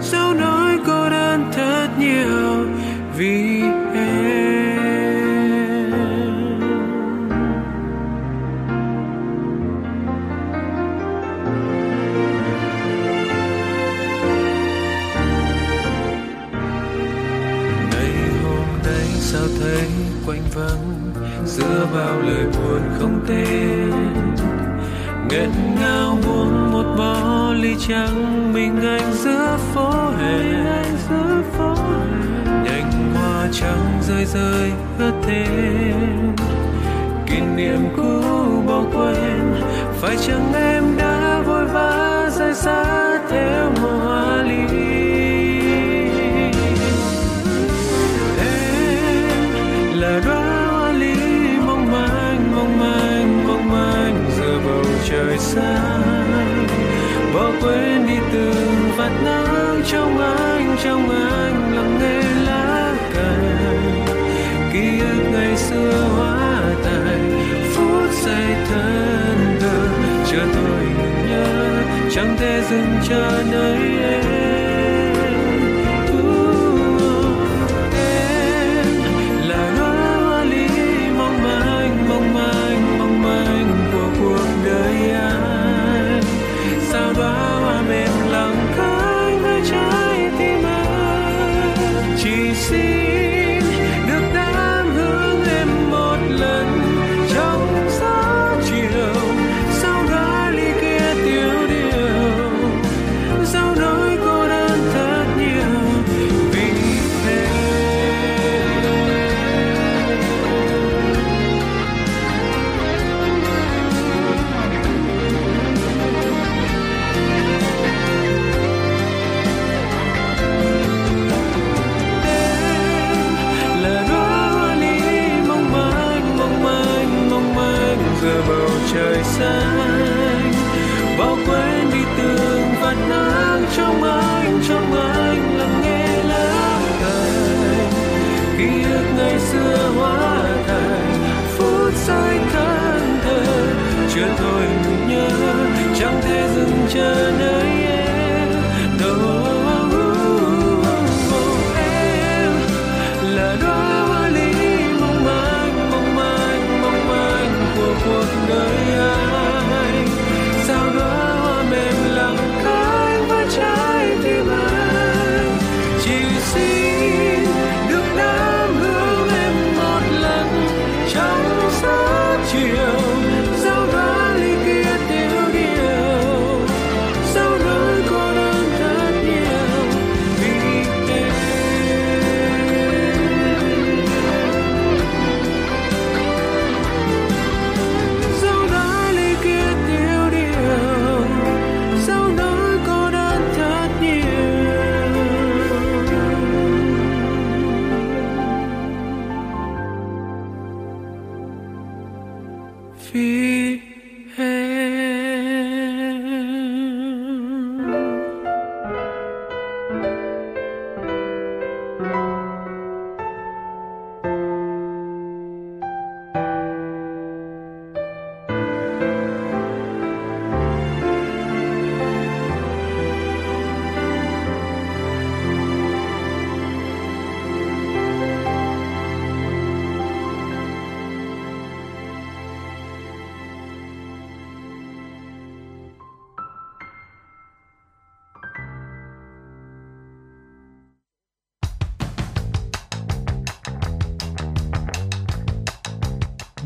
sau nỗi cô đơn thật nhiều vì vắng giữa bao lời buồn không tên. Nghẹn ngào buông một bó ly trắng mình anh giữa phố hè. Nhành hoa trắng rơi rơi ướt thêm kỷ niệm cũ bỏ quên. Phải chăng em đã vội vã rời xa theo mùa hoa ly. Là đóa hoa ly mong manh mong manh mong manh giữa bầu trời xanh, bỏ quên đi từng vạt nắng trong anh lặng sẽ dừng chờ nơi em. Em là đóa hoa ly mong manh của cuộc đời anh. Sao đóa hoa mềm lòng cánh nơi trái tim anh. Chỉ xin được đám hương em một lần. Trời xanh bao quên đi từng vạt nắng trong anh lắng nghe lá cành ký ức ngày xưa hóa thành phút giây thân thơ chưa thôi nhung nhớ chẳng thể dừng chờ nơi em đâu. Em là đóa hoa ly mong manh của cuộc đời.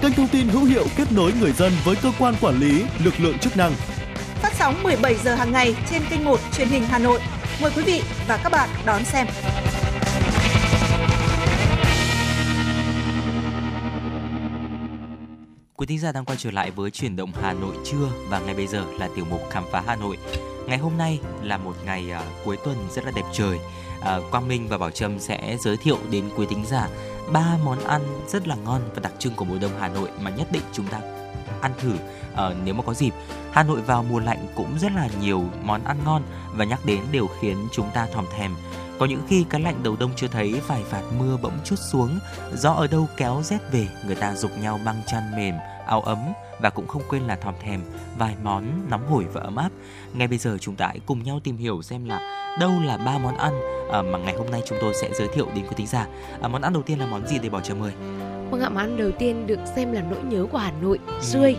kênh thông tin hữu hiệu kết nối người dân với cơ quan quản lý, lực lượng chức năng. Phát sóng 17 giờ hàng ngày trên kênh 1 truyền hình Hà Nội. Mời quý vị và các bạn đón xem. Quý thính giả đang quay trở lại với Chuyển động Hà Nội trưa và ngay bây giờ là tiểu mục Khám phá Hà Nội. Ngày hôm nay là một ngày cuối tuần rất là đẹp trời. Quang Minh và Bảo Trâm sẽ giới thiệu đến quý thính giả 3 món ăn rất là ngon và đặc trưng của mùa đông Hà Nội mà nhất định chúng ta ăn thử nếu mà có dịp. Hà Nội vào mùa lạnh cũng rất là nhiều món ăn ngon và nhắc đến đều khiến chúng ta thòm thèm. Có những khi cái lạnh đầu đông chưa thấy, vài vạt mưa bỗng trút xuống, gió ở đâu kéo rét về, người ta giục nhau mang chăn mềm, áo ấm và cũng không quên là thòm thèm vài món nóng hổi và ấm áp. Ngay bây giờ chúng ta hãy cùng nhau tìm hiểu xem là đâu là 3 món ăn mà ngày hôm nay chúng tôi sẽ giới thiệu đến quý thính giả. Món ăn đầu tiên là món gì để Bảo Trâm ơi? Vâng ạ, món ăn đầu tiên được xem là nỗi nhớ của Hà Nội, dươi.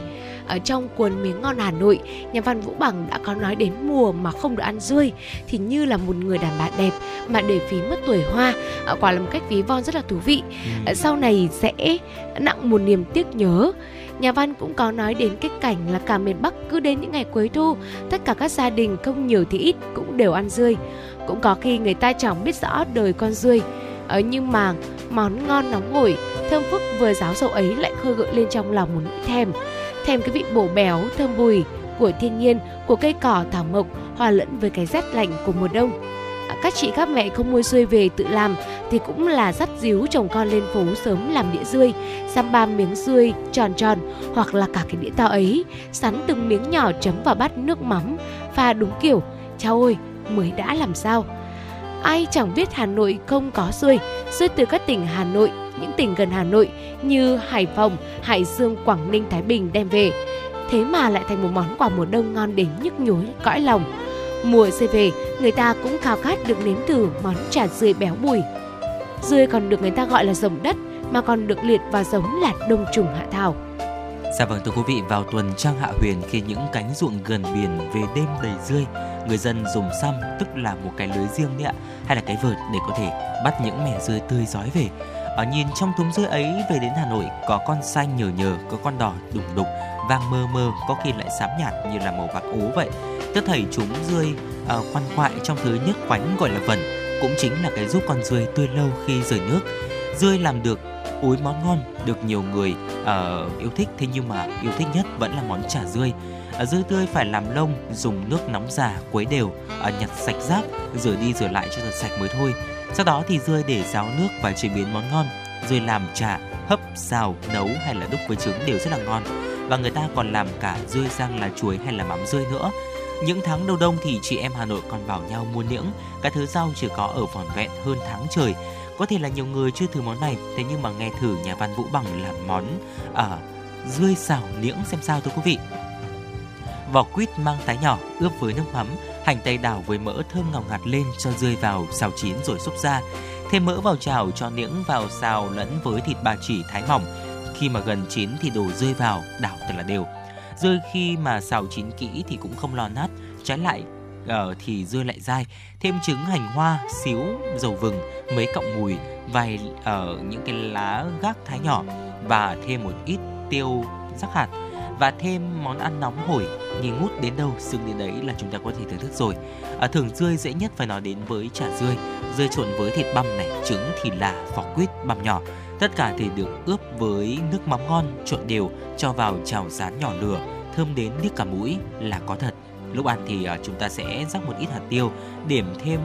Ở trong cuốn Miếng ngon Hà Nội, nhà văn Vũ Bằng đã có nói đến mùa mà không được ăn dươi thì như là một người đàn bà đẹp mà để phí mất tuổi hoa, quả là một cách ví von rất là thú vị. Sau này sẽ nặng một niềm tiếc nhớ. Nhà văn cũng có nói đến cái cảnh là cả miền Bắc cứ đến những ngày cuối thu, tất cả các gia đình không nhiều thì ít cũng đều ăn dươi. Cũng có khi người ta chẳng biết rõ đời con dươi, nhưng mà món ngon nóng hổi, thơm phức vừa ráo dầu ấy lại khơi gợi lên trong lòng một nỗi thèm cái vị bổ béo, thơm bùi của thiên nhiên, của cây cỏ thảo mộc hòa lẫn với cái rét lạnh của mùa đông. Các chị các mẹ không mua rươi về tự làm thì cũng là dắt díu chồng con lên phố sớm làm đĩa rươi, xăm ba miếng rươi tròn tròn hoặc là cả cái đĩa to ấy, sắn từng miếng nhỏ chấm vào bát nước mắm, pha đúng kiểu. Chao ôi, mới đã làm sao. Ai chẳng biết Hà Nội không có rươi. Rươi từ các tỉnh Hà Nội, những tỉnh gần Hà Nội như Hải Phòng, Hải Dương, Quảng Ninh, Thái Bình đem về. Thế mà lại thành một món quà mùa đông ngon đến nhức nhối cõi lòng. Mùa rơi về, người ta cũng khao khát được nếm thử món chả rươi béo Bùi. Rươi còn được người ta gọi là rồng đất, mà còn được liệt vào giống là đông trùng hạ thảo. Dạ vâng thưa quý vị, vào tuần trăng hạ huyền, khi những cánh ruộng gần biển về đêm đầy rươi, người dân dùng xăm, tức là một cái lưới riêng đấy ạ, hay là cái vợt để có thể bắt những mẻ rươi tươi rói về. Nhìn trong túm rươi ấy về đến Hà Nội, có con xanh nhờ nhờ, có con đỏ đùng đục, vàng mơ mơ, có khi lại xám nhạt như là màu bạc ố vậy. Tất thảy chúng rươi khoan khoại trong thứ nhức quánh gọi là vẩn, cũng chính là cái giúp con rươi tươi lâu khi rời nước. Rươi làm được úi món ngon được nhiều người yêu thích, thế nhưng mà yêu thích nhất vẫn là món chả rươi. Rươi tươi phải làm lông, dùng nước nóng già quấy đều, nhặt sạch rác, rửa đi rửa lại cho thật sạch mới thôi. Sau đó thì rươi để ráo nước và chế biến món ngon. Rươi làm chả, hấp, xào, nấu hay là đúc với trứng đều rất là ngon. Và người ta còn làm cả rươi rang lá chuối hay là mắm rươi nữa. Những tháng đầu đông thì chị em Hà Nội còn bảo nhau mua niễng, cái thứ rau chỉ có ở vỏn vẹn hơn tháng trời. Có thể là nhiều người chưa thử món này, thế nhưng mà nghe thử nhà văn Vũ Bằng làm món rươi xào niễng xem sao thưa quý vị. Vỏ quýt mang tái nhỏ, ướp với nước mắm, hành tây đảo với mỡ thơm ngào ngạt lên, cho rươi vào xào chín rồi xúc ra. Thêm mỡ vào chảo, cho niễng vào xào lẫn với thịt ba chỉ thái mỏng. Khi mà gần chín thì đổ rươi vào, đảo thật là đều. Rươi khi mà xào chín kỹ thì cũng không lo nát, trái lại thì rươi lại dai. Thêm trứng, hành hoa, xíu, dầu vừng, mấy cọng mùi, vài những cái lá gác thái nhỏ và thêm một ít tiêu rắc hạt. Và thêm món ăn nóng hổi, nghi ngút đến đâu, xương đến đấy là chúng ta có thể thưởng thức rồi. Thưởng rươi dễ nhất phải nói đến với chả rươi. Rươi trộn với thịt băm này, trứng, thì là vỏ quýt băm nhỏ. Tất cả thì được ướp với nước mắm ngon, trộn đều, cho vào chảo rán nhỏ lửa, thơm đến điếc cả mũi là có thật. Lúc ăn thì chúng ta sẽ rắc một ít hạt tiêu, điểm thêm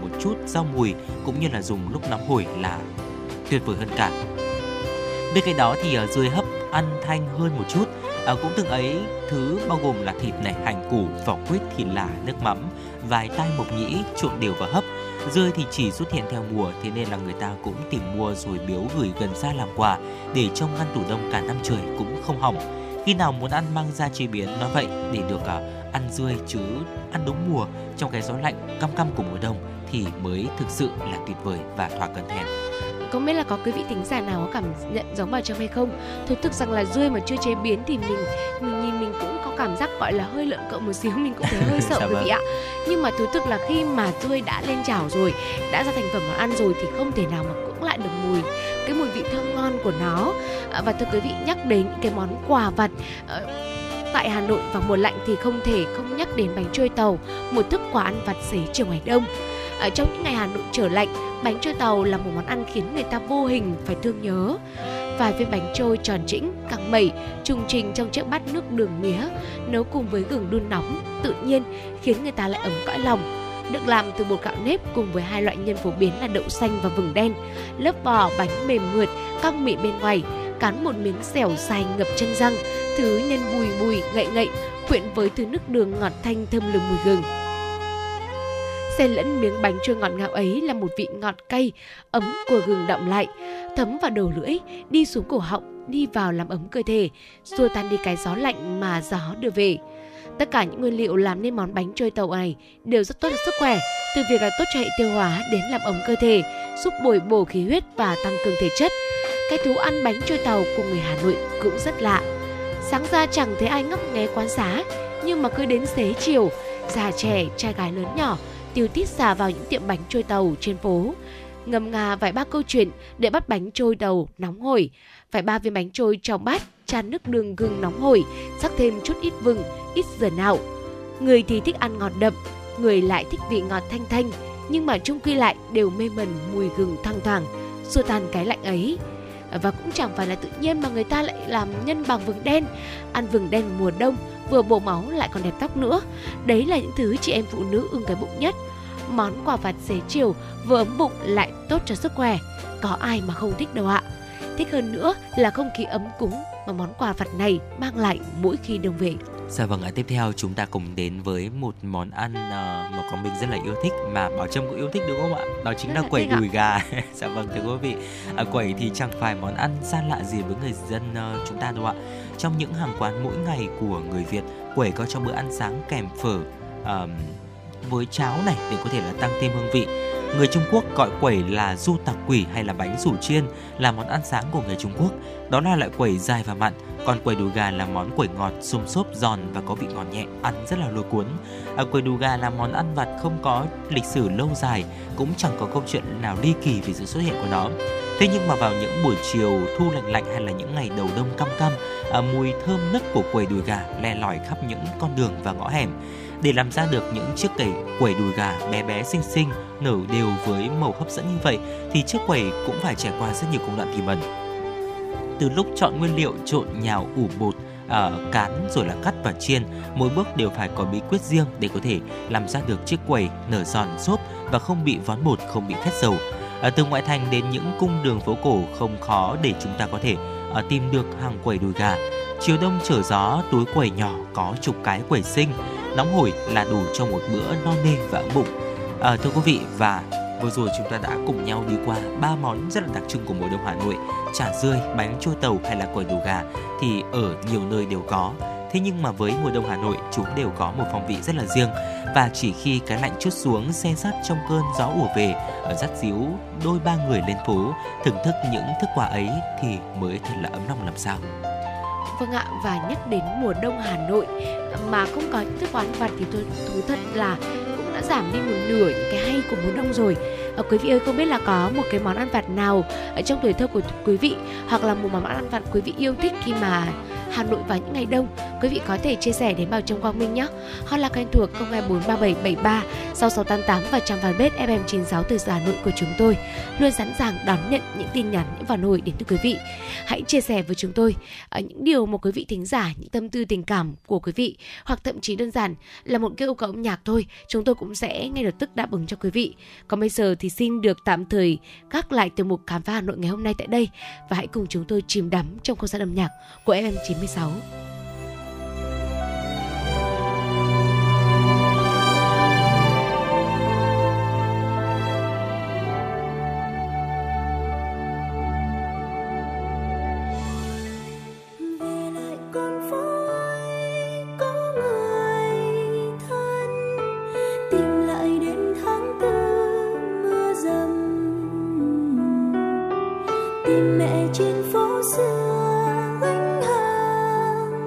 một chút rau mùi, cũng như là dùng lúc nóng hổi là tuyệt vời hơn cả. Bên cạnh đó thì rươi hấp ăn thanh hơn một chút. Cũng từng ấy thứ bao gồm là thịt này, hành củ, vỏ quýt, thì là nước mắm, vài tai mộc nhĩ trộn đều và hấp. Rươi thì chỉ xuất hiện theo mùa, thế nên là người ta cũng tìm mua rồi biếu gửi gần xa làm quà, để trong ngăn tủ đông cả năm trời cũng không hỏng. Khi nào muốn ăn mang ra chế biến nói vậy, để được ăn rươi chứ ăn đúng mùa trong cái gió lạnh căm căm của mùa đông thì mới thực sự là tuyệt vời và thỏa cơn thèm. Không biết là có quý vị thính giả nào có cảm nhận giống Bảo Trâm hay không? Thú thực rằng là rươi mà chưa chế biến thì mình nhìn mình cũng có cảm giác gọi là hơi lợn cợn một xíu, mình cũng thấy hơi sợ quý vị ạ. Nhưng mà thú thực là khi mà rươi đã lên chảo rồi, đã ra thành phẩm món ăn rồi thì không thể nào mà cưỡng lại được mùi, cái mùi vị thơm ngon của nó. Và thưa quý vị, nhắc đến những cái món quà vặt tại Hà Nội vào mùa lạnh thì không thể không nhắc đến bánh trôi tàu, một thức quà ăn vặt xế chiều ngày đông. Trong những ngày Hà Nội trở lạnh, bánh trôi tàu là một món ăn khiến người ta vô hình phải thương nhớ. Vài viên bánh trôi tròn trĩnh, căng mẩy, trùng trình trong chiếc bát nước đường mía, nấu cùng với gừng đun nóng, tự nhiên khiến người ta lại ấm cõi lòng. Được làm từ bột gạo nếp cùng với hai loại nhân phổ biến là đậu xanh và vừng đen. Lớp vỏ bánh mềm mượt, căng mịn bên ngoài, cán một miếng dẻo dai ngập chân răng, thứ nhân bùi bùi, ngậy ngậy, quyện với thứ nước đường ngọt thanh thơm lừng mùi gừng. Xen lẫn miếng bánh trôi ngọt ngào ấy là một vị ngọt cay, ấm của gừng đọng lại, thấm vào đầu lưỡi, đi xuống cổ họng, đi vào làm ấm cơ thể, xua tan đi cái gió lạnh mà gió đưa về. Tất cả những nguyên liệu làm nên món bánh trôi tàu này đều rất tốt cho sức khỏe, từ việc là tốt cho hệ tiêu hóa đến làm ấm cơ thể, giúp bồi bổ khí huyết và tăng cường thể chất. Cái thú ăn bánh trôi tàu của người Hà Nội cũng rất lạ. Sáng ra chẳng thấy ai ngóc nghé quán xá, nhưng mà cứ đến xế chiều, già trẻ, trai gái lớn nhỏ tiêu tít xà vào những tiệm bánh trôi tàu trên phố, ngâm nga vài ba câu chuyện để bắt bánh trôi tàu nóng hổi. Vài ba viên bánh trôi trong bát, chan nước đường gừng nóng hổi, rắc thêm chút ít vừng, ít dừa nạo. Người thì thích ăn ngọt đậm, người lại thích vị ngọt thanh thanh, nhưng mà chung quy lại đều mê mẩn mùi gừng thoang thoảng, xua tan cái lạnh ấy. Và cũng chẳng phải là tự nhiên mà người ta lại làm nhân bằng vừng đen. Ăn vừng đen mùa đông vừa bổ máu lại còn đẹp tóc nữa. Đấy là những thứ chị em phụ nữ ưng cái bụng nhất. Món quà vặt xế chiều vừa ấm bụng lại tốt cho sức khỏe, có ai mà không thích đâu ạ. Thích hơn nữa là không khí ấm cúng mà món quà vặt này mang lại mỗi khi đông về. Dạ vâng ạ, tiếp theo chúng ta cùng đến với một món ăn mà Quang Minh rất là yêu thích, mà Bảo Trâm cũng yêu thích đúng không ạ? Đó chính là quẩy đùi gà. Dạ vâng thưa quý vị, quẩy thì chẳng phải món ăn xa lạ gì với người dân chúng ta đâu ạ. Trong những hàng quán mỗi ngày của người Việt, quẩy có trong bữa ăn sáng kèm phở với cháo này để có thể là tăng thêm hương vị. Người Trung Quốc gọi quẩy là du tạc quỷ hay là bánh rủ chiên, là món ăn sáng của người Trung Quốc. Đó là loại quẩy dài và mặn, còn quẩy đùi gà là món quẩy ngọt, xôm xốp, giòn và có vị ngọt nhẹ, ăn rất là lôi cuốn. Quẩy đùi gà là món ăn vặt không có lịch sử lâu dài, cũng chẳng có câu chuyện nào ly kỳ về sự xuất hiện của nó. Thế nhưng mà vào những buổi chiều thu lạnh lạnh hay là những ngày đầu đông căm căm, mùi thơm nức của quẩy đùi gà le lỏi khắp những con đường và ngõ hẻm. Để làm ra được những chiếc quẩy đùi gà bé bé xinh xinh, nở đều với màu hấp dẫn như vậy thì chiếc quẩy cũng phải trải qua rất nhiều công đoạn tỉ mẩn. Từ lúc chọn nguyên liệu, trộn, nhào, ủ bột, cán rồi là cắt và chiên, mỗi bước đều phải có bí quyết riêng để có thể làm ra được chiếc quẩy nở giòn xốp và không bị vón bột, không bị khét dầu. Từ ngoại thành đến những cung đường phố cổ không khó để chúng ta có thể tìm được hàng quẩy đùi gà. Chiều đông trở gió, túi quẩy nhỏ có chục cái quẩy xinh, nóng hổi là đủ cho một bữa no nê và ấm bụng. Thưa quý vị, và vừa rồi chúng ta đã cùng nhau đi qua ba món rất là đặc trưng của mùa đông Hà Nội: chả rươi, bánh chua tàu hay là quẩy đùi gà thì ở nhiều nơi đều có. Thế nhưng mà với mùa đông Hà Nội, chúng đều có một phong vị rất là riêng, và chỉ khi cái lạnh trút xuống se sát trong cơn gió ùa về, dắt díu đôi ba người lên phố thưởng thức những thức quà ấy thì mới thật là ấm lòng làm sao. Vâng ạ, và nhắc đến mùa đông Hà Nội mà không có những thức quán vặt thì tôi thú thật là cũng đã giảm đi một nửa những cái hay của mùa đông rồi. Quý vị ơi, không biết là có một cái món ăn vặt nào trong tuổi thơ của quý vị, hoặc là một món ăn vặt quý vị yêu thích khi mà Hà Nội vào những ngày đông, quý vị có thể chia sẻ đến Bảo Trâm, Quang Minh nhé. Hotline quen thuộc 0243776688 và trang fanpage FM96 từ Hà Nội của chúng tôi luôn sẵn sàng đón nhận những tin nhắn, những phản hồi đến từ quý vị. Hãy chia sẻ với chúng tôi những điều mà quý vị thính giả, những tâm tư tình cảm của quý vị, hoặc thậm chí đơn giản là một cái yêu cầu âm nhạc thôi, chúng tôi cũng sẽ ngay lập tức đáp ứng cho quý vị. Còn bây giờ thì xin được tạm thời gác lại tiểu mục Khám phá Hà Nội ngày hôm nay tại đây, và hãy cùng chúng tôi chìm đắm trong không gian âm nhạc của FM96. Tìm mẹ trên phố xưa anh hàng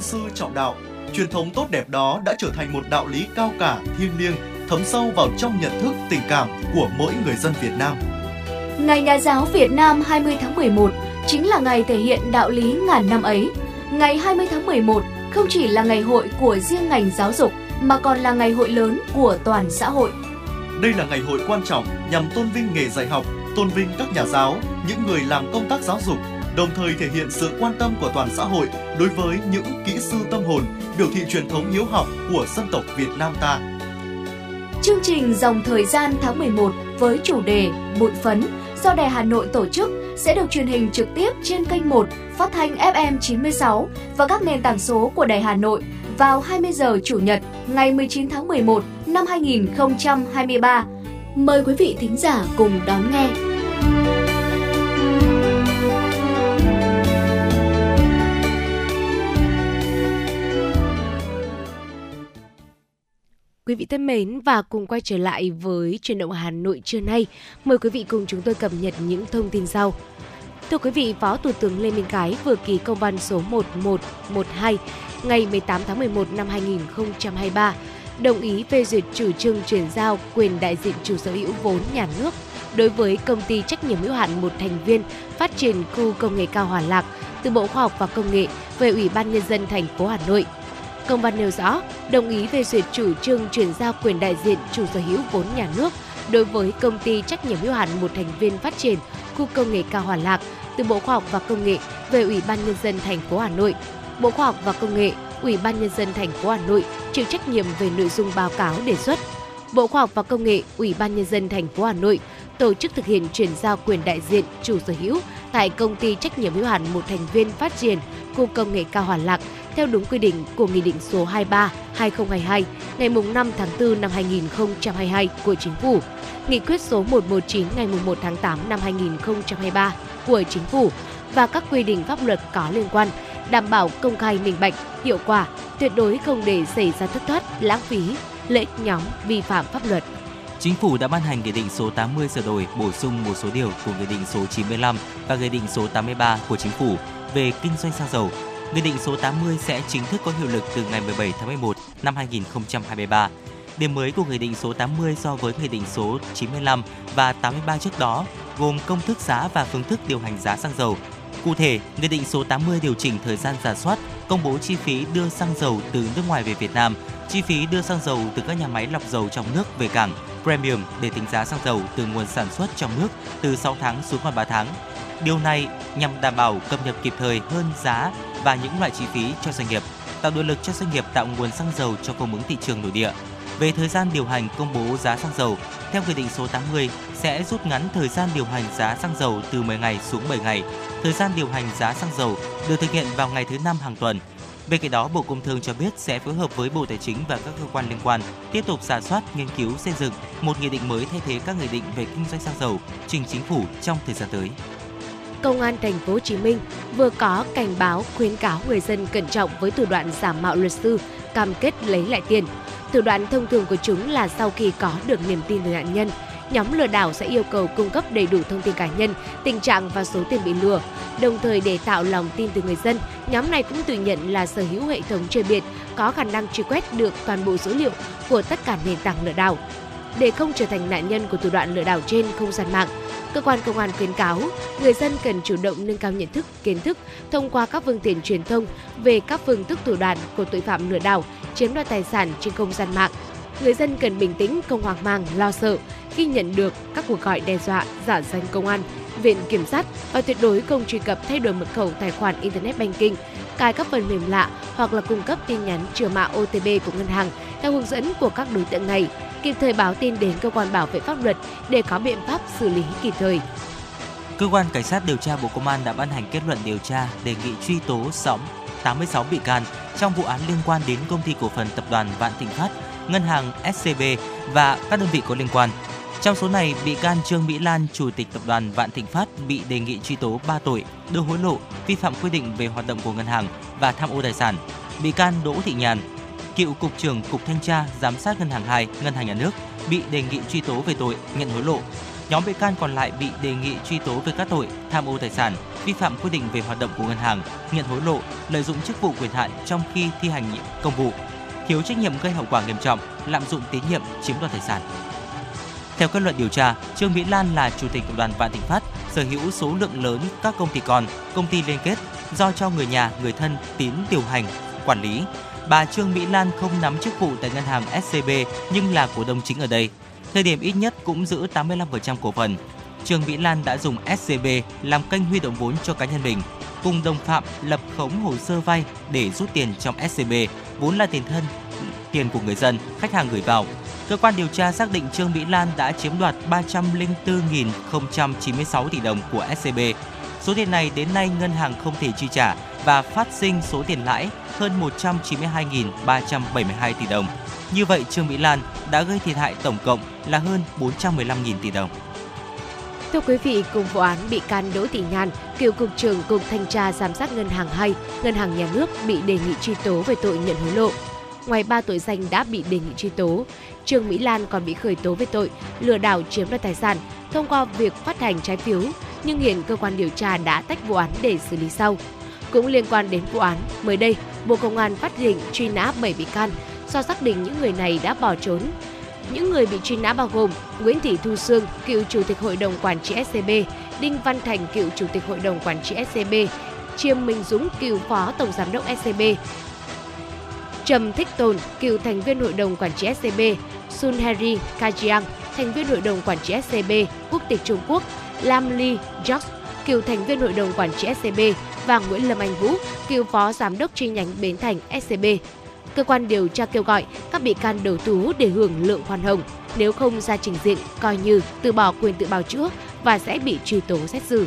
tôn sư trọng đạo. Truyền thống tốt đẹp đó đã trở thành một đạo lý cao cả, thiêng liêng, thấm sâu vào trong nhận thức, tình cảm của mỗi người dân Việt Nam. Ngày Nhà giáo Việt Nam 20 tháng 11 chính là ngày thể hiện đạo lý ngàn năm ấy. Ngày 20 tháng 11 không chỉ là ngày hội của riêng ngành giáo dục mà còn là ngày hội lớn của toàn xã hội. Đây là ngày hội quan trọng nhằm tôn vinh nghề dạy học, tôn vinh các nhà giáo, những người làm công tác giáo dục, đồng thời thể hiện sự quan tâm của toàn xã hội đối với những kỹ sư tâm hồn, biểu thị truyền thống hiếu học của dân tộc Việt Nam ta. Chương trình Dòng Thời gian tháng 11 với chủ đề Bụi Phấn do Đài Hà Nội tổ chức sẽ được truyền hình trực tiếp trên kênh 1 phát thanh FM 96 và các nền tảng số của Đài Hà Nội vào 20 giờ Chủ nhật ngày 19 tháng 11 năm 2023. Mời quý vị thính giả cùng đón nghe. Quý vị thân mến, và cùng quay trở lại với Chuyển động Hà Nội trưa nay. Mời quý vị cùng chúng tôi cập nhật những thông tin sau. Thưa quý vị, Phó Thủ tướng Lê Minh Khái vừa ký công văn số 1112 ngày 18 tháng 11 năm 2023 đồng ý phê duyệt chủ trương chuyển giao quyền đại diện chủ sở hữu vốn nhà nước đối với công ty trách nhiệm hữu hạn một thành viên phát triển khu công nghệ cao Hòa Lạc từ Bộ Khoa học và Công nghệ về Ủy ban Nhân dân thành phố Hà Nội. Công văn nêu rõ, đồng ý phê duyệt chủ trương chuyển giao quyền đại diện chủ sở hữu vốn nhà nước đối với công ty trách nhiệm hữu hạn một thành viên phát triển khu công nghệ cao Hòa Lạc từ Bộ Khoa học và Công nghệ về Ủy ban Nhân dân thành phố Hà Nội. Bộ Khoa học và Công nghệ, Ủy ban Nhân dân thành phố Hà Nội chịu trách nhiệm về nội dung báo cáo đề xuất. Bộ Khoa học và Công nghệ, Ủy ban Nhân dân thành phố Hà Nội tổ chức thực hiện chuyển giao quyền đại diện chủ sở hữu tại công ty trách nhiệm hữu hạn một thành viên phát triển khu công nghệ cao Hòa Lạc theo đúng quy định của Nghị định số 23/2022 ngày 5 tháng 4 năm 2022 của Chính phủ, Nghị quyết số 119 ngày 1 tháng 8 năm 2023 của Chính phủ và các quy định pháp luật có liên quan, đảm bảo công khai, minh bạch, hiệu quả, tuyệt đối không để xảy ra thất thoát, lãng phí, lợi ích nhóm, vi phạm pháp luật. Chính phủ đã ban hành Nghị định số 80 sửa đổi, bổ sung một số điều của Nghị định số 95 và Nghị định số 83 của Chính phủ về kinh doanh xăng dầu. Nghị định số 80 sẽ chính thức có hiệu lực từ ngày 17 tháng 11 năm 2023. Điểm mới của Nghị định số 80 so với Nghị định số 95 và 83 trước đó gồm công thức giá và phương thức điều hành giá xăng dầu. Cụ thể, Nghị định số 80 điều chỉnh thời gian rà soát, công bố chi phí đưa xăng dầu từ nước ngoài về Việt Nam, chi phí đưa xăng dầu từ các nhà máy lọc dầu trong nước về cảng, premium để tính giá xăng dầu từ nguồn sản xuất trong nước từ 6 tháng xuống còn 3 tháng. Điều này nhằm đảm bảo cập nhật kịp thời hơn giá và những loại chi phí cho doanh nghiệp, tạo động lực cho doanh nghiệp tạo nguồn xăng dầu cho cung ứng thị trường nội địa. Về thời gian điều hành công bố giá xăng dầu, theo Nghị định số 80 sẽ rút ngắn thời gian điều hành giá xăng dầu từ 10 ngày xuống 7 ngày. Thời gian điều hành giá xăng dầu được thực hiện vào ngày thứ 5 hàng tuần. Bên cạnh đó, Bộ Công Thương cho biết sẽ phối hợp với Bộ Tài chính và các cơ quan liên quan tiếp tục rà soát, nghiên cứu xây dựng một nghị định mới thay thế các nghị định về kinh doanh xăng dầu trình Chính phủ trong thời gian tới. Công an thành phố Hồ Chí Minh vừa có cảnh báo khuyến cáo người dân cẩn trọng với thủ đoạn giả mạo luật sư cam kết lấy lại tiền. Thủ đoạn thông thường của chúng là sau khi có được niềm tin từ nạn nhân, nhóm lừa đảo sẽ yêu cầu cung cấp đầy đủ thông tin cá nhân, tình trạng và số tiền bị lừa. Đồng thời, để tạo lòng tin từ người dân, nhóm này cũng tự nhận là sở hữu hệ thống chơi biệt có khả năng truy quét được toàn bộ dữ liệu của tất cả nền tảng lừa đảo. Để không trở thành nạn nhân của thủ đoạn lừa đảo trên không gian mạng, cơ quan công an khuyến cáo người dân cần chủ động nâng cao nhận thức, kiến thức thông qua các phương tiện truyền thông về các phương thức thủ đoạn của tội phạm lừa đảo chiếm đoạt tài sản trên không gian mạng. Người dân cần bình tĩnh, không hoang mang, lo sợ khi nhận được các cuộc gọi đe dọa, giả danh công an, viện kiểm sát và tuyệt đối không truy cập, thay đổi mật khẩu tài khoản internet banking, cài các phần mềm lạ hoặc là cung cấp tin nhắn chứa mã OTP của ngân hàng theo hướng dẫn của các đối tượng này. Kịp thời báo tin đến cơ quan bảo vệ pháp luật để có biện pháp xử lý kịp thời. Cơ quan Cảnh sát điều tra Bộ Công an đã ban hành kết luận điều tra đề nghị truy tố 86 bị can trong vụ án liên quan đến Công ty Cổ phần Tập đoàn Vạn Thịnh Phát, Ngân hàng SCB và các đơn vị có liên quan. Trong số này, bị can Trương Mỹ Lan, Chủ tịch Tập đoàn Vạn Thịnh Phát bị đề nghị truy tố 3 tội: đưa hối lộ, vi phạm quy định về hoạt động của ngân hàng và tham ô tài sản. Bị can Đỗ Thị Nhàn, cựu Cục trưởng Cục Thanh tra Giám sát Ngân hàng 2, Ngân hàng Nhà nước bị đề nghị truy tố về tội nhận hối lộ. Nhóm bị can còn lại bị đề nghị truy tố về các tội tham ô tài sản, vi phạm quy định về hoạt động của ngân hàng, nhận hối lộ, lợi dụng chức vụ quyền hạn trong khi thi hành công vụ, thiếu trách nhiệm gây hậu quả nghiêm trọng, lạm dụng tín nhiệm chiếm đoạt tài sản. Theo kết luận điều tra, Trương Mỹ Lan là chủ tịch tập đoàn Vạn Thịnh Phát, sở hữu số lượng lớn các công ty con, công ty liên kết do cho người nhà, người thân, tín điều hành, quản lý. Bà Trương Mỹ Lan không nắm chức vụ tại ngân hàng SCB nhưng là cổ đông chính ở đây. Thời điểm ít nhất cũng giữ 85% cổ phần. Trương Mỹ Lan đã dùng SCB làm kênh huy động vốn cho cá nhân mình, cùng đồng phạm lập khống hồ sơ vay để rút tiền trong SCB, vốn là tiền thân, tiền của người dân, khách hàng gửi vào. Cơ quan điều tra xác định Trương Mỹ Lan đã chiếm đoạt 304.096 tỷ đồng của SCB. Số tiền này đến nay ngân hàng không thể chi trả và phát sinh số tiền lãi hơn 192.372 tỷ đồng. Như vậy, Trương Mỹ Lan đã gây thiệt hại tổng cộng là hơn 415.000 tỷ đồng. Thưa quý vị, cùng vụ án bị can Đỗ Thị Nhàn, cựu cục trưởng Cục Thanh tra Giám sát Ngân hàng 2, Ngân hàng Nhà nước bị đề nghị truy tố về tội nhận hối lộ. Ngoài 3 tội danh đã bị đề nghị truy tố, Trương Mỹ Lan còn bị khởi tố về tội lừa đảo chiếm đoạt tài sản thông qua việc phát hành trái phiếu, nhưng hiện cơ quan điều tra đã tách vụ án để xử lý sau. Cũng liên quan đến vụ án, mới đây, Bộ Công an phát lệnh truy nã 7 bị can do xác định những người này đã bỏ trốn. Những người bị truy nã bao gồm Nguyễn Thị Thu Sương, cựu Chủ tịch Hội đồng Quản trị SCB, Đinh Văn Thành, cựu Chủ tịch Hội đồng Quản trị SCB, Chiêm Minh Dũng, cựu Phó Tổng Giám đốc SCB, Trầm Thích Tồn, cựu thành viên Hội đồng Quản trị SCB, Sunheri Kajiang, thành viên Hội đồng Quản trị SCB, quốc tịch Trung Quốc, Lam Li Johnson, cựu thành viên Hội đồng Quản trị SCB và Nguyễn Lâm Anh Vũ, cựu Phó Giám đốc chi nhánh Bến Thành SCB. Cơ quan điều tra kêu gọi các bị can đầu thú để hưởng lượng khoan hồng, nếu không ra trình diện coi như từ bỏ quyền tự bào chữa và sẽ bị truy tố xét xử.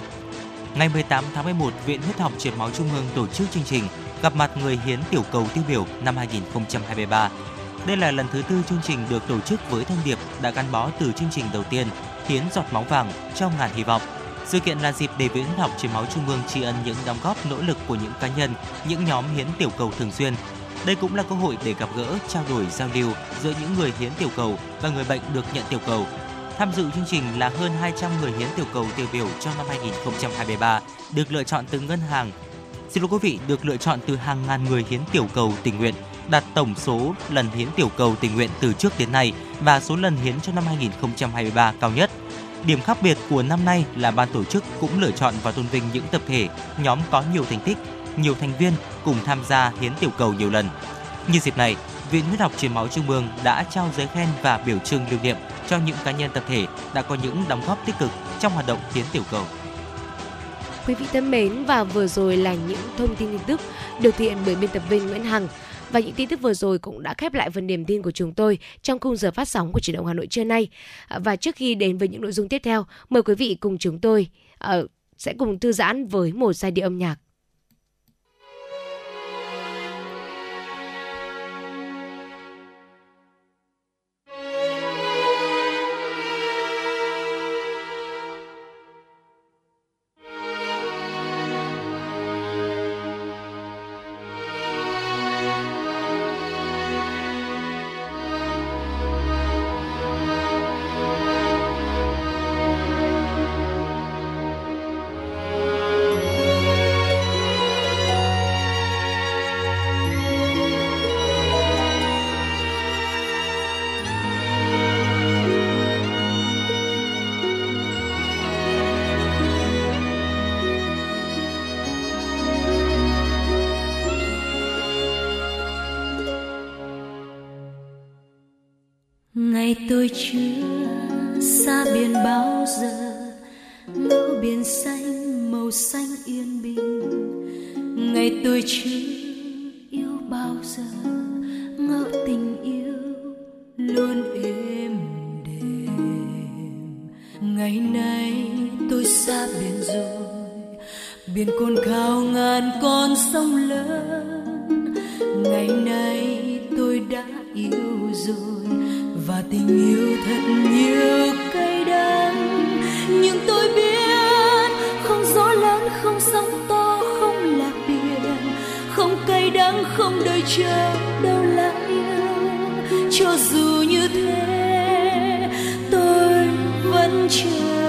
Ngày 18 tháng 11, Viện Huyết học Truyền máu Trung ương tổ chức chương trình gặp mặt người hiến tiểu cầu tiêu biểu năm 2023. Đây là lần thứ 4 chương trình được tổ chức với thông điệp đã gắn bó từ chương trình đầu tiên hiến giọt máu vàng cho ngàn hy vọng. Sự kiện là dịp để Viện Huyết học Truyền máu Trung ương tri ân những đóng góp nỗ lực của những cá nhân, những nhóm hiến tiểu cầu thường xuyên. Đây cũng là cơ hội để gặp gỡ, trao đổi, giao lưu giữa những người hiến tiểu cầu và người bệnh được nhận tiểu cầu. Tham dự chương trình là hơn 200 người hiến tiểu cầu tiêu biểu trong năm 2023 được lựa chọn từ hàng ngàn người hiến tiểu cầu tình nguyện, đạt tổng số lần hiến tiểu cầu tình nguyện từ trước đến nay và số lần hiến trong năm 2023 cao nhất. Điểm khác biệt của năm nay là ban tổ chức cũng lựa chọn và tôn vinh những tập thể, nhóm có nhiều thành tích, nhiều thành viên cùng tham gia hiến tiểu cầu nhiều lần. Như dịp này, Viện Huyết học Truyền máu Trung ương đã trao giấy khen và biểu trưng lưu niệm cho những cá nhân tập thể đã có những đóng góp tích cực trong hoạt động hiến tiểu cầu. Quý vị thân mến, và vừa rồi là những thông tin tin tức được thực hiện bởi biên tập viên Nguyễn Hằng. Và những tin tức vừa rồi cũng đã khép lại phần điểm tin của chúng tôi trong khung giờ phát sóng của Chuyển động Hà Nội trưa nay. Và trước khi đến với những nội dung tiếp theo, mời quý vị cùng chúng tôi sẽ cùng thư giãn với một giai điệu âm nhạc. Ngày tôi chưa xa biển bao giờ, ngỡ biển xanh màu xanh yên bình. Ngày tôi chưa yêu bao giờ, ngỡ tình yêu luôn êm đềm. Ngày nay tôi xa biển rồi, biển cồn khao ngàn con sông lớn. Ngày nay tôi đã yêu rồi, và tình yêu thật nhiều cay đắng. Nhưng tôi biết không gió lớn, không sóng to, không là biển, không cay đắng, không đợi chờ, đâu là yêu. Cho dù như thế tôi vẫn chờ.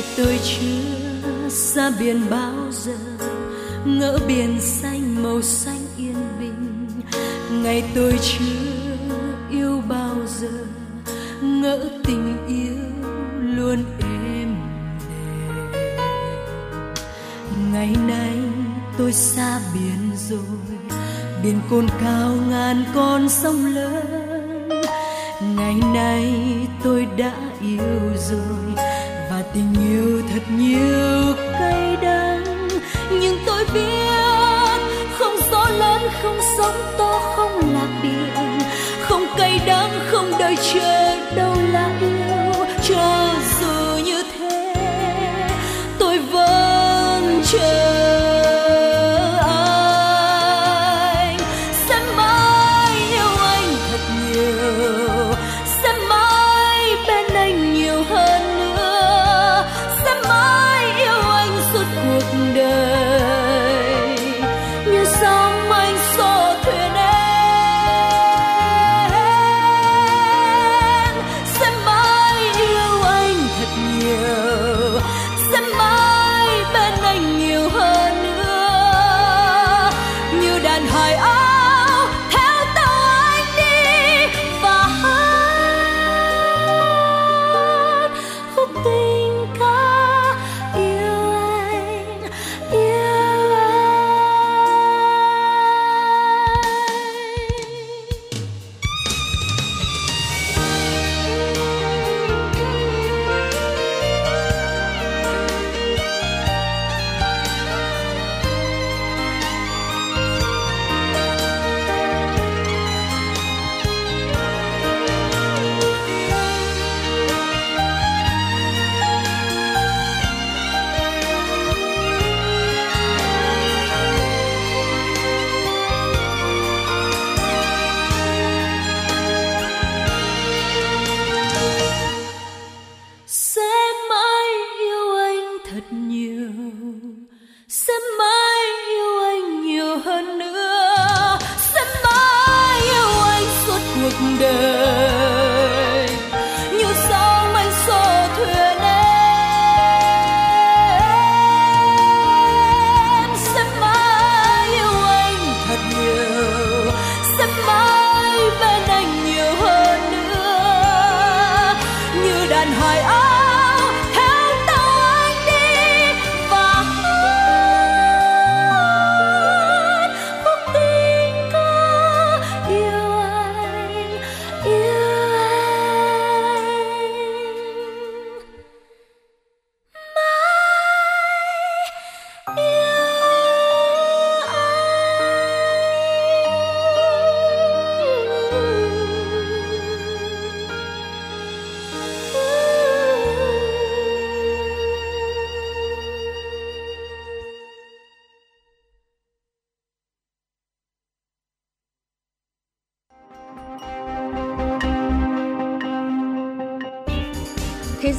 ngày tôi chưa ra biển bao giờ, ngỡ biển xanh màu xanh yên bình. Ngày tôi chưa yêu bao giờ, ngỡ tình yêu luôn êm đềm. Ngày nay tôi xa biển rồi, biển cồn cao ngàn con sông lớn. Ngày nay tôi đã yêu rồi, và tình yêu thật nhiều cay đắng. Nhưng tôi biết không gió lớn, không sóng to, không là biển, không cay đắng, không đợi chờ đâu là yêu. Cho dù như thế tôi vẫn chờ.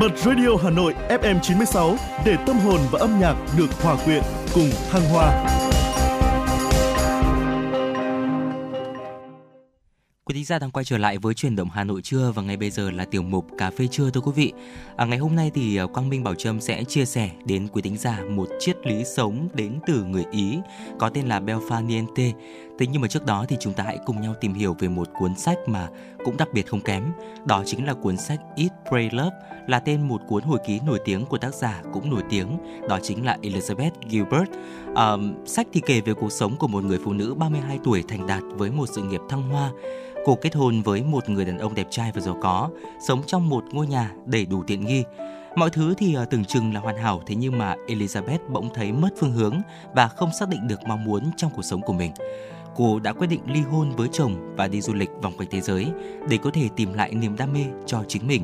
Bật Radio Hà Nội FM96 để tâm hồn và âm nhạc được hòa quyện cùng thăng hoa. Quý thính giả đang quay trở lại với Chuyển động Hà Nội trưa và ngay bây giờ là tiểu mục Cà phê trưa thưa quý vị. Ngày hôm nay thì Quang Minh Bảo Trâm sẽ chia sẻ đến quý thính giả một triết lý sống đến từ người Ý có tên là Bellafaniente. Thế nhưng mà trước đó thì chúng ta hãy cùng nhau tìm hiểu về một cuốn sách mà cũng đặc biệt không kém. Đó chính là cuốn sách Eat Pray Love, là tên một cuốn hồi ký nổi tiếng của tác giả cũng nổi tiếng, đó chính là Elizabeth Gilbert. Sách thì kể về cuộc sống của một người phụ nữ 32 tuổi thành đạt với một sự nghiệp thăng hoa. Cô kết hôn với một người đàn ông đẹp trai và giàu có, sống trong một ngôi nhà đầy đủ tiện nghi. Mọi thứ thì tưởng chừng là hoàn hảo, thế nhưng mà Elizabeth bỗng thấy mất phương hướng và không xác định được mong muốn trong cuộc sống của mình. Cô đã quyết định ly hôn với chồng và đi du lịch vòng quanh thế giới để có thể tìm lại niềm đam mê cho chính mình.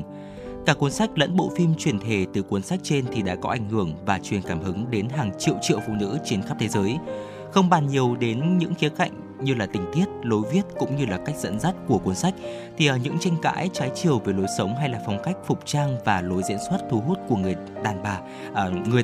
Cả cuốn sách lẫn bộ phim chuyển thể từ cuốn sách trên thì đã có ảnh hưởng và truyền cảm hứng đến hàng triệu phụ nữ trên khắp thế giới. Không bàn nhiều đến những khía cạnh như là tình tiết, lối viết cũng như là cách dẫn dắt của cuốn sách, thì những tranh cãi trái chiều về lối sống hay là phong cách phục trang và lối diễn xuất thu hút của người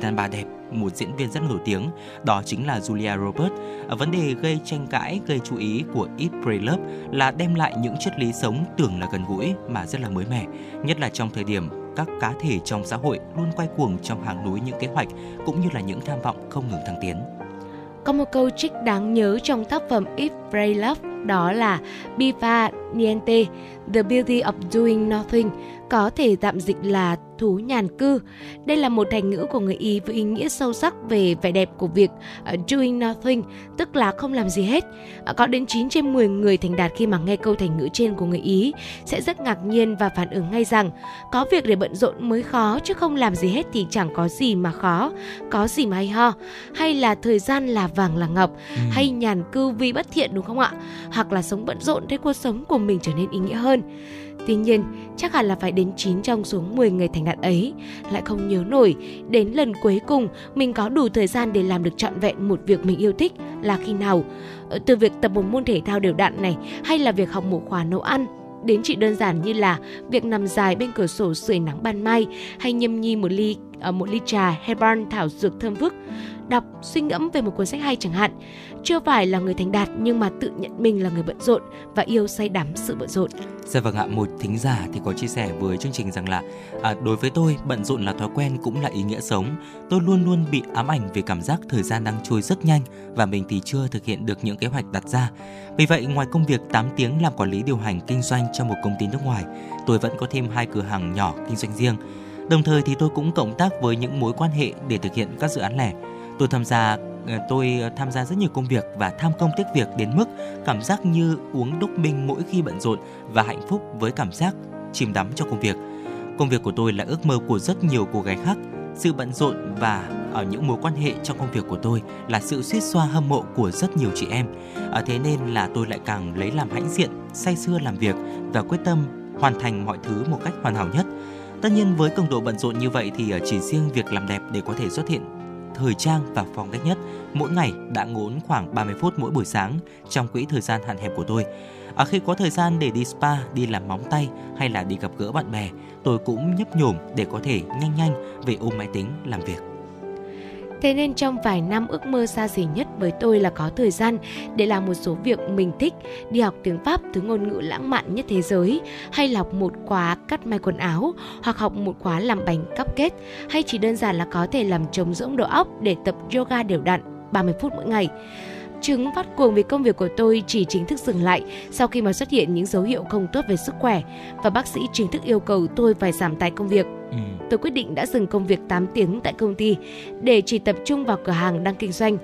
đàn bà đẹp, một diễn viên rất nổi tiếng, đó chính là Julia Roberts. Vấn đề gây tranh cãi, gây chú ý của Eat Pray Love là đem lại những triết lý sống tưởng là gần gũi mà rất là mới mẻ, nhất là trong thời điểm các cá thể trong xã hội luôn quay cuồng trong hàng núi những kế hoạch cũng như là những tham vọng không ngừng thăng tiến. Có một câu trích đáng nhớ trong tác phẩm Eat Pray Love, đó là Bellafaniente, The Beauty of Doing Nothing, có thể tạm dịch là thú nhàn cư. Đây là một thành ngữ của người Ý với ý nghĩa sâu sắc về vẻ đẹp của việc doing nothing, tức là không làm gì hết. Có đến 9 trên 10 người thành đạt khi mà nghe câu thành ngữ trên của người Ý sẽ rất ngạc nhiên và phản ứng ngay rằng có việc để bận rộn mới khó, chứ không làm gì hết thì chẳng có gì mà khó, có gì mà hay ho, hay là thời gian là vàng là ngọc, hay nhàn cư vì bất thiện, đúng không ạ? Hoặc là sống bận rộn để cuộc sống của mình trở nên ý nghĩa hơn. Tuy nhiên, chắc hẳn là phải đến 9 trong số 10 người thành đạt ấy lại không nhớ nổi đến lần cuối cùng mình có đủ thời gian để làm được trọn vẹn một việc mình yêu thích là khi nào. Từ việc tập một môn thể thao đều đặn này, hay là việc học một khóa nấu ăn, đến chỉ đơn giản như là việc nằm dài bên cửa sổ sưởi nắng ban mai, hay nhâm nhi một ly trà Hebron thảo dược thơm phức, đọc, suy ngẫm về một cuốn sách hay chẳng hạn. Chưa phải là người thành đạt nhưng mà tự nhận mình là người bận rộn và yêu say đắm sự bận rộn. Dạ vâng ạ, một thính giả thì có chia sẻ với chương trình rằng là đối với tôi, bận rộn là thói quen cũng là ý nghĩa sống. Tôi luôn luôn bị ám ảnh về cảm giác thời gian đang trôi rất nhanh và mình thì chưa thực hiện được những kế hoạch đặt ra. Vì vậy, ngoài công việc 8 tiếng làm quản lý điều hành kinh doanh cho một công ty nước ngoài, tôi vẫn có thêm 2 cửa hàng nhỏ kinh doanh riêng. Đồng thời thì tôi cũng cộng tác với những mối quan hệ để thực hiện các dự án lẻ. Tôi tham gia rất nhiều công việc và tham công tiếc việc đến mức cảm giác như uống đúc minh mỗi khi bận rộn và hạnh phúc với cảm giác chìm đắm trong công việc. Công việc của tôi là ước mơ của rất nhiều cô gái khác. Sự bận rộn và ở những mối quan hệ trong công việc của tôi là sự suýt xoa hâm mộ của rất nhiều chị em. Thế nên là tôi lại càng lấy làm hãnh diện, say sưa làm việc và quyết tâm hoàn thành mọi thứ một cách hoàn hảo nhất. Tất nhiên với cường độ bận rộn như vậy thì chỉ riêng việc làm đẹp để có thể xuất hiện thời trang và phong cách nhất mỗi ngày đã ngốn khoảng 30 phút mỗi buổi sáng trong quỹ thời gian hạn hẹp của tôi. Khi có thời gian để đi spa, đi làm móng tay hay là đi gặp gỡ bạn bè, tôi cũng nhấp nhổm để có thể nhanh về ôm máy tính làm việc. Thế nên trong vài năm, ước mơ xa xỉ nhất với tôi là có thời gian để làm một số việc mình thích, đi học tiếng Pháp, thứ ngôn ngữ lãng mạn nhất thế giới, hay học một khóa cắt may quần áo, hoặc học một khóa làm bánh cupcake, hay chỉ đơn giản là có thể làm trống rỗng đầu óc để tập yoga đều đặn 30 phút mỗi ngày. Chứng phát cuồng vì công việc của tôi chỉ chính thức dừng lại sau khi mà xuất hiện những dấu hiệu không tốt về sức khỏe và bác sĩ chính thức yêu cầu tôi phải giảm tải công việc. Tôi quyết định đã dừng công việc 8 tiếng tại công ty để chỉ tập trung vào cửa hàng đang kinh doanh.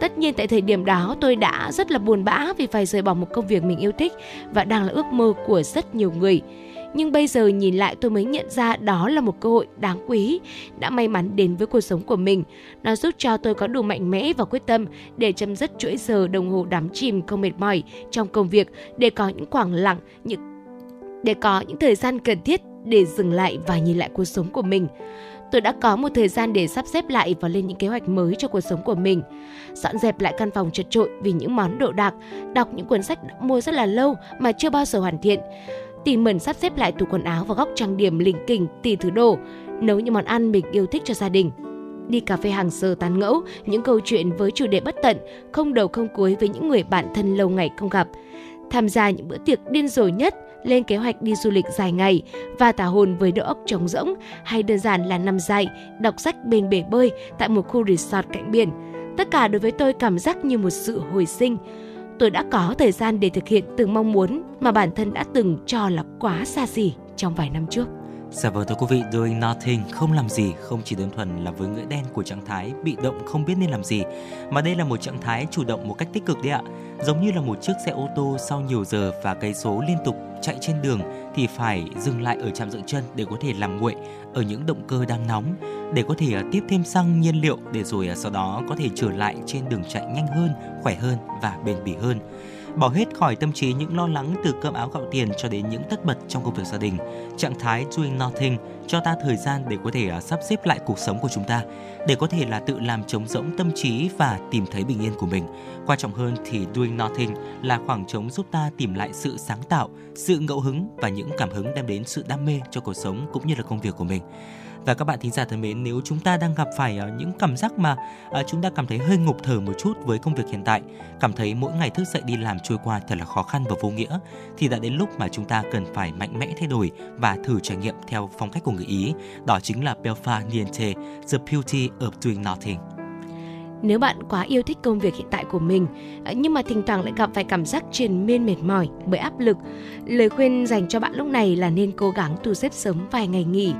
Tất nhiên tại thời điểm đó tôi đã rất là buồn bã vì phải rời bỏ một công việc mình yêu thích và đang là ước mơ của rất nhiều người. Nhưng bây giờ nhìn lại tôi mới nhận ra đó là một cơ hội đáng quý, đã may mắn đến với cuộc sống của mình. Nó giúp cho tôi có đủ mạnh mẽ và quyết tâm để chấm dứt chuỗi giờ đồng hồ đắm chìm không mệt mỏi trong công việc, để có những khoảng lặng, để có những thời gian cần thiết để dừng lại và nhìn lại cuộc sống của mình. Tôi đã có một thời gian để sắp xếp lại và lên những kế hoạch mới cho cuộc sống của mình. Dọn dẹp lại căn phòng chật chội vì những món đồ đạc, đọc những cuốn sách đã mua rất là lâu mà chưa bao giờ hoàn thiện, tỉ mẩn sắp xếp lại tủ quần áo và góc trang điểm lỉnh kỉnh tỉ thứ đồ, nấu những món ăn mình yêu thích cho gia đình, đi cà phê hàng giờ tán ngẫu những câu chuyện với chủ đề bất tận, không đầu không cuối với những người bạn thân lâu ngày không gặp, tham gia những bữa tiệc điên rồ nhất, lên kế hoạch đi du lịch dài ngày và thả hồn với đầu óc trống rỗng, hay đơn giản là nằm dài, đọc sách bên bể bơi tại một khu resort cạnh biển. Tất cả đối với tôi cảm giác như một sự hồi sinh. tôi đã có thời gian để thực hiện từng mong muốn mà bản thân đã từng cho là quá xa xỉ trong vài năm trước. Dạ vâng thưa quý vị, doing nothing, không làm gì, không chỉ đơn thuần là với nghĩa đen của trạng thái bị động không biết nên làm gì, mà đây là một trạng thái chủ động một cách tích cực đấy ạ. Giống như là một chiếc xe ô tô sau nhiều giờ và cây số liên tục chạy trên đường thì phải dừng lại ở trạm dừng chân để có thể làm nguội ở những động cơ đang nóng, để có thể tiếp thêm xăng nhiên liệu để rồi sau đó có thể trở lại trên đường chạy nhanh hơn, khỏe hơn và bền bỉ hơn. Bỏ hết khỏi tâm trí những lo lắng từ cơm áo gạo tiền cho đến những tất bật trong công việc gia đình. Trạng thái doing nothing cho ta thời gian để có thể sắp xếp lại cuộc sống của chúng ta, để có thể là tự làm trống rỗng tâm trí và tìm thấy bình yên của mình. Quan trọng hơn thì doing nothing là khoảng trống giúp ta tìm lại sự sáng tạo, sự ngẫu hứng và những cảm hứng đem đến sự đam mê cho cuộc sống cũng như là công việc của mình. Và các bạn thính giả thân mến, nếu chúng ta đang gặp phải những cảm giác mà chúng ta cảm thấy hơi ngộp thở một chút với công việc hiện tại, cảm thấy mỗi ngày thức dậy đi làm trôi qua thật là khó khăn và vô nghĩa, thì đã đến lúc mà chúng ta cần phải mạnh mẽ thay đổi và thử trải nghiệm theo phong cách của người Ý. Đó chính là Bellafaniente, The Beauty of Doing Nothing. Nếu bạn quá yêu thích công việc hiện tại của mình nhưng mà thỉnh thoảng lại gặp phải cảm giác triền miên mệt mỏi bởi áp lực, lời khuyên dành cho bạn lúc này là nên cố gắng thu xếp sớm vài ngày nghỉ.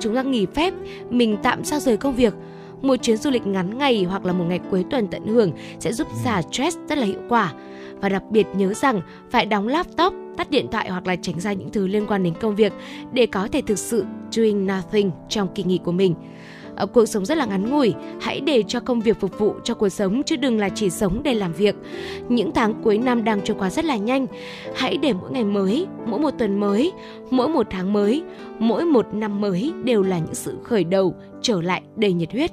Chúng ta nghỉ phép, mình tạm xa rời công việc. Một chuyến du lịch ngắn ngày hoặc là một ngày cuối tuần tận hưởng sẽ giúp xả stress rất là hiệu quả. Và đặc biệt nhớ rằng phải đóng laptop, tắt điện thoại hoặc là tránh ra những thứ liên quan đến công việc để có thể thực sự doing nothing trong kỳ nghỉ của mình. Cuộc sống rất là ngắn ngủi, hãy để cho công việc phục vụ cho cuộc sống chứ đừng là chỉ sống để làm việc. Những tháng cuối năm đang trôi qua rất là nhanh, hãy để mỗi ngày mới, mỗi một tuần mới, mỗi một tháng mới, mỗi một năm mới đều là những sự khởi đầu trở lại đầy nhiệt huyết.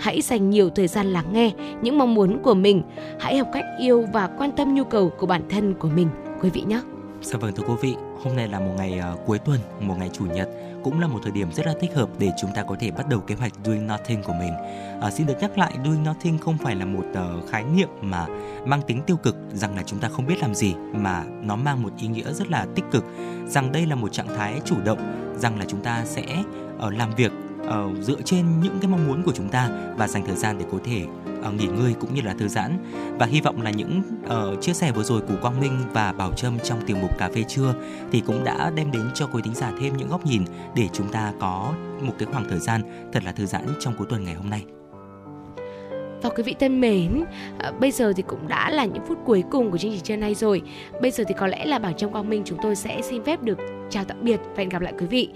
Hãy dành nhiều thời gian lắng nghe những mong muốn của mình, hãy học cách yêu và quan tâm nhu cầu của bản thân của mình, quý vị nhé. Dạ vâng thưa quý vị, hôm nay là một ngày cuối tuần, một ngày chủ nhật, cũng là một thời điểm rất là thích hợp để chúng ta có thể bắt đầu kế hoạch doing nothing của mình. Xin được nhắc lại, doing nothing không phải là một khái niệm mà mang tính tiêu cực rằng là chúng ta không biết làm gì, mà nó mang một ý nghĩa rất là tích cực, rằng đây là một trạng thái chủ động, rằng là chúng ta sẽ làm việc dựa trên những cái mong muốn của chúng ta và dành thời gian để có thể nghỉ ngơi cũng như là thư giãn. Và hy vọng là những chia sẻ vừa rồi của Quang Minh và Bảo Trâm trong tiểu mục Cà phê trưa thì cũng đã đem đến cho quý thính giả thêm những góc nhìn để chúng ta có một cái khoảng thời gian thật là thư giãn trong cuối tuần ngày hôm nay. Và quý vị thân mến, bây giờ thì cũng đã là những phút cuối cùng của chương trình trưa nay rồi. Bây giờ thì có lẽ là Bảo Trâm, Quang Minh chúng tôi sẽ xin phép được chào tạm biệt và hẹn gặp lại quý vị.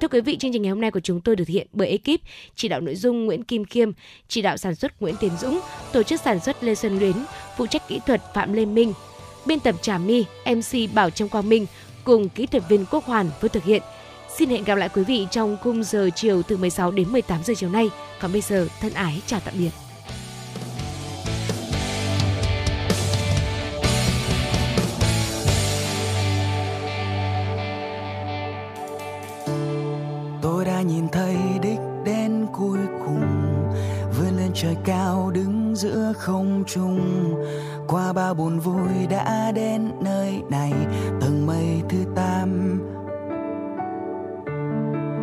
Thưa quý vị, chương trình ngày hôm nay của chúng tôi được thực hiện bởi ekip chỉ đạo nội dung Nguyễn Kim Khiêm, chỉ đạo sản xuất Nguyễn Tiến Dũng, tổ chức sản xuất Lê Xuân Luyến, phụ trách kỹ thuật Phạm Lê Minh, biên tập Trà My, MC Bảo Trâm, Quang Minh cùng kỹ thuật viên Quốc Hoàn vừa thực hiện. Xin hẹn gặp lại quý vị trong khung giờ chiều từ 16 đến 18 giờ chiều nay. Còn bây giờ, thân ái chào tạm biệt. Nhìn thấy đích đến cuối cùng, vươn lên trời cao đứng giữa không trung. Qua bao buồn vui đã đến nơi này, tầng mây thứ 8.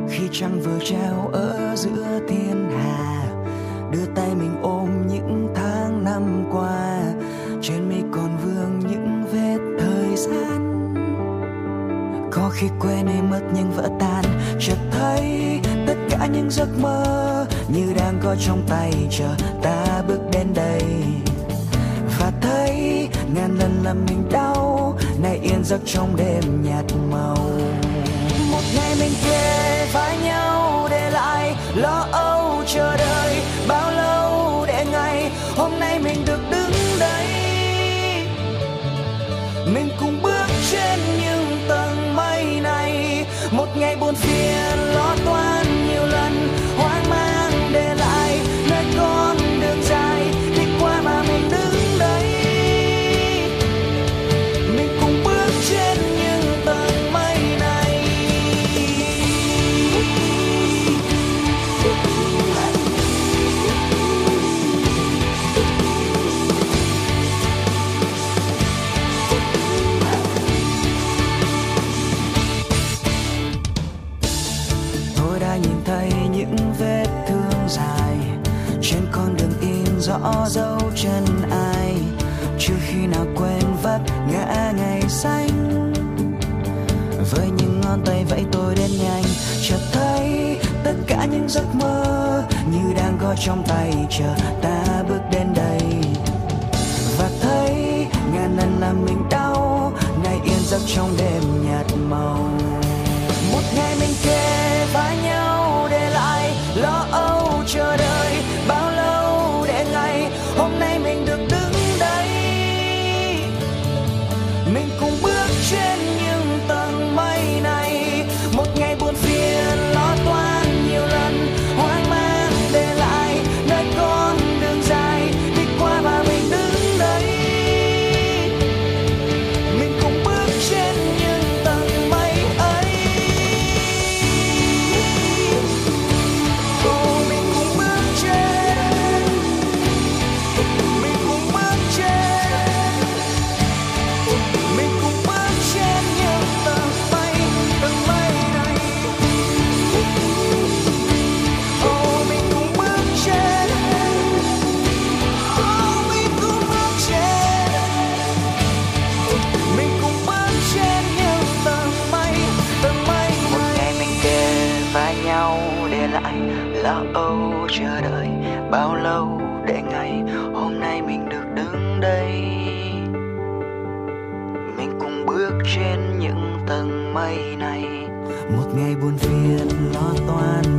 Khi trăng vừa treo ở giữa thiên hà, đưa tay mình ôm những tháng năm qua. Trên mi còn vương những vết thời gian. Có khi quên hay mất nhưng vỡ tan, chợt thấy tất cả những giấc mơ như đang có trong tay chờ ta bước đến đây. Và thấy ngàn lần làm mình đau, nay yên giấc trong đêm nhạt màu. Một ngày mình kề vai nhau để lại lo âu chờ đợi, bao lâu để ngày hôm nay mình được đứng đây. Mình cùng bước trên những tầng mây này, một ngày buồn phiền lo toan nhiều lần, hoang mang để lại nơi con đường dài đi qua mà mình đứng đây. Mình cùng bước trên những tầng mây này. Rõ dấu chân ai, chưa khi nào quên giấc mơ như đang có trong tay chờ ta bước đến đây, và thấy ngàn lần làm mình đau ngày yên giấc trong đêm nhạt màu. Một ngày mình kề vai nhau để lại lo âu chờ đợi bao lâu để ngày hôm nay mình được đứng đây, mình cùng bước trên những tầng mây này. Một ngày buồn phiền lo toan nhiều lần hoang mang để lại nơi con đường dài đi qua, và mình đứng đây mình cùng bước trên những tầng mây ấy. Cô mình cùng bước trên những tầng mây này. Cô mình cùng bước trên, cô mình cùng bước trên, mình cùng bước trên những tầng mây này. Một ngày mình kề vai nhau để lại lo âu chờ đợi bao lâu để ngày hôm nay mình được đứng đây, mình cùng bước trên những tầng mây này. Một ngày buồn phiền lo toan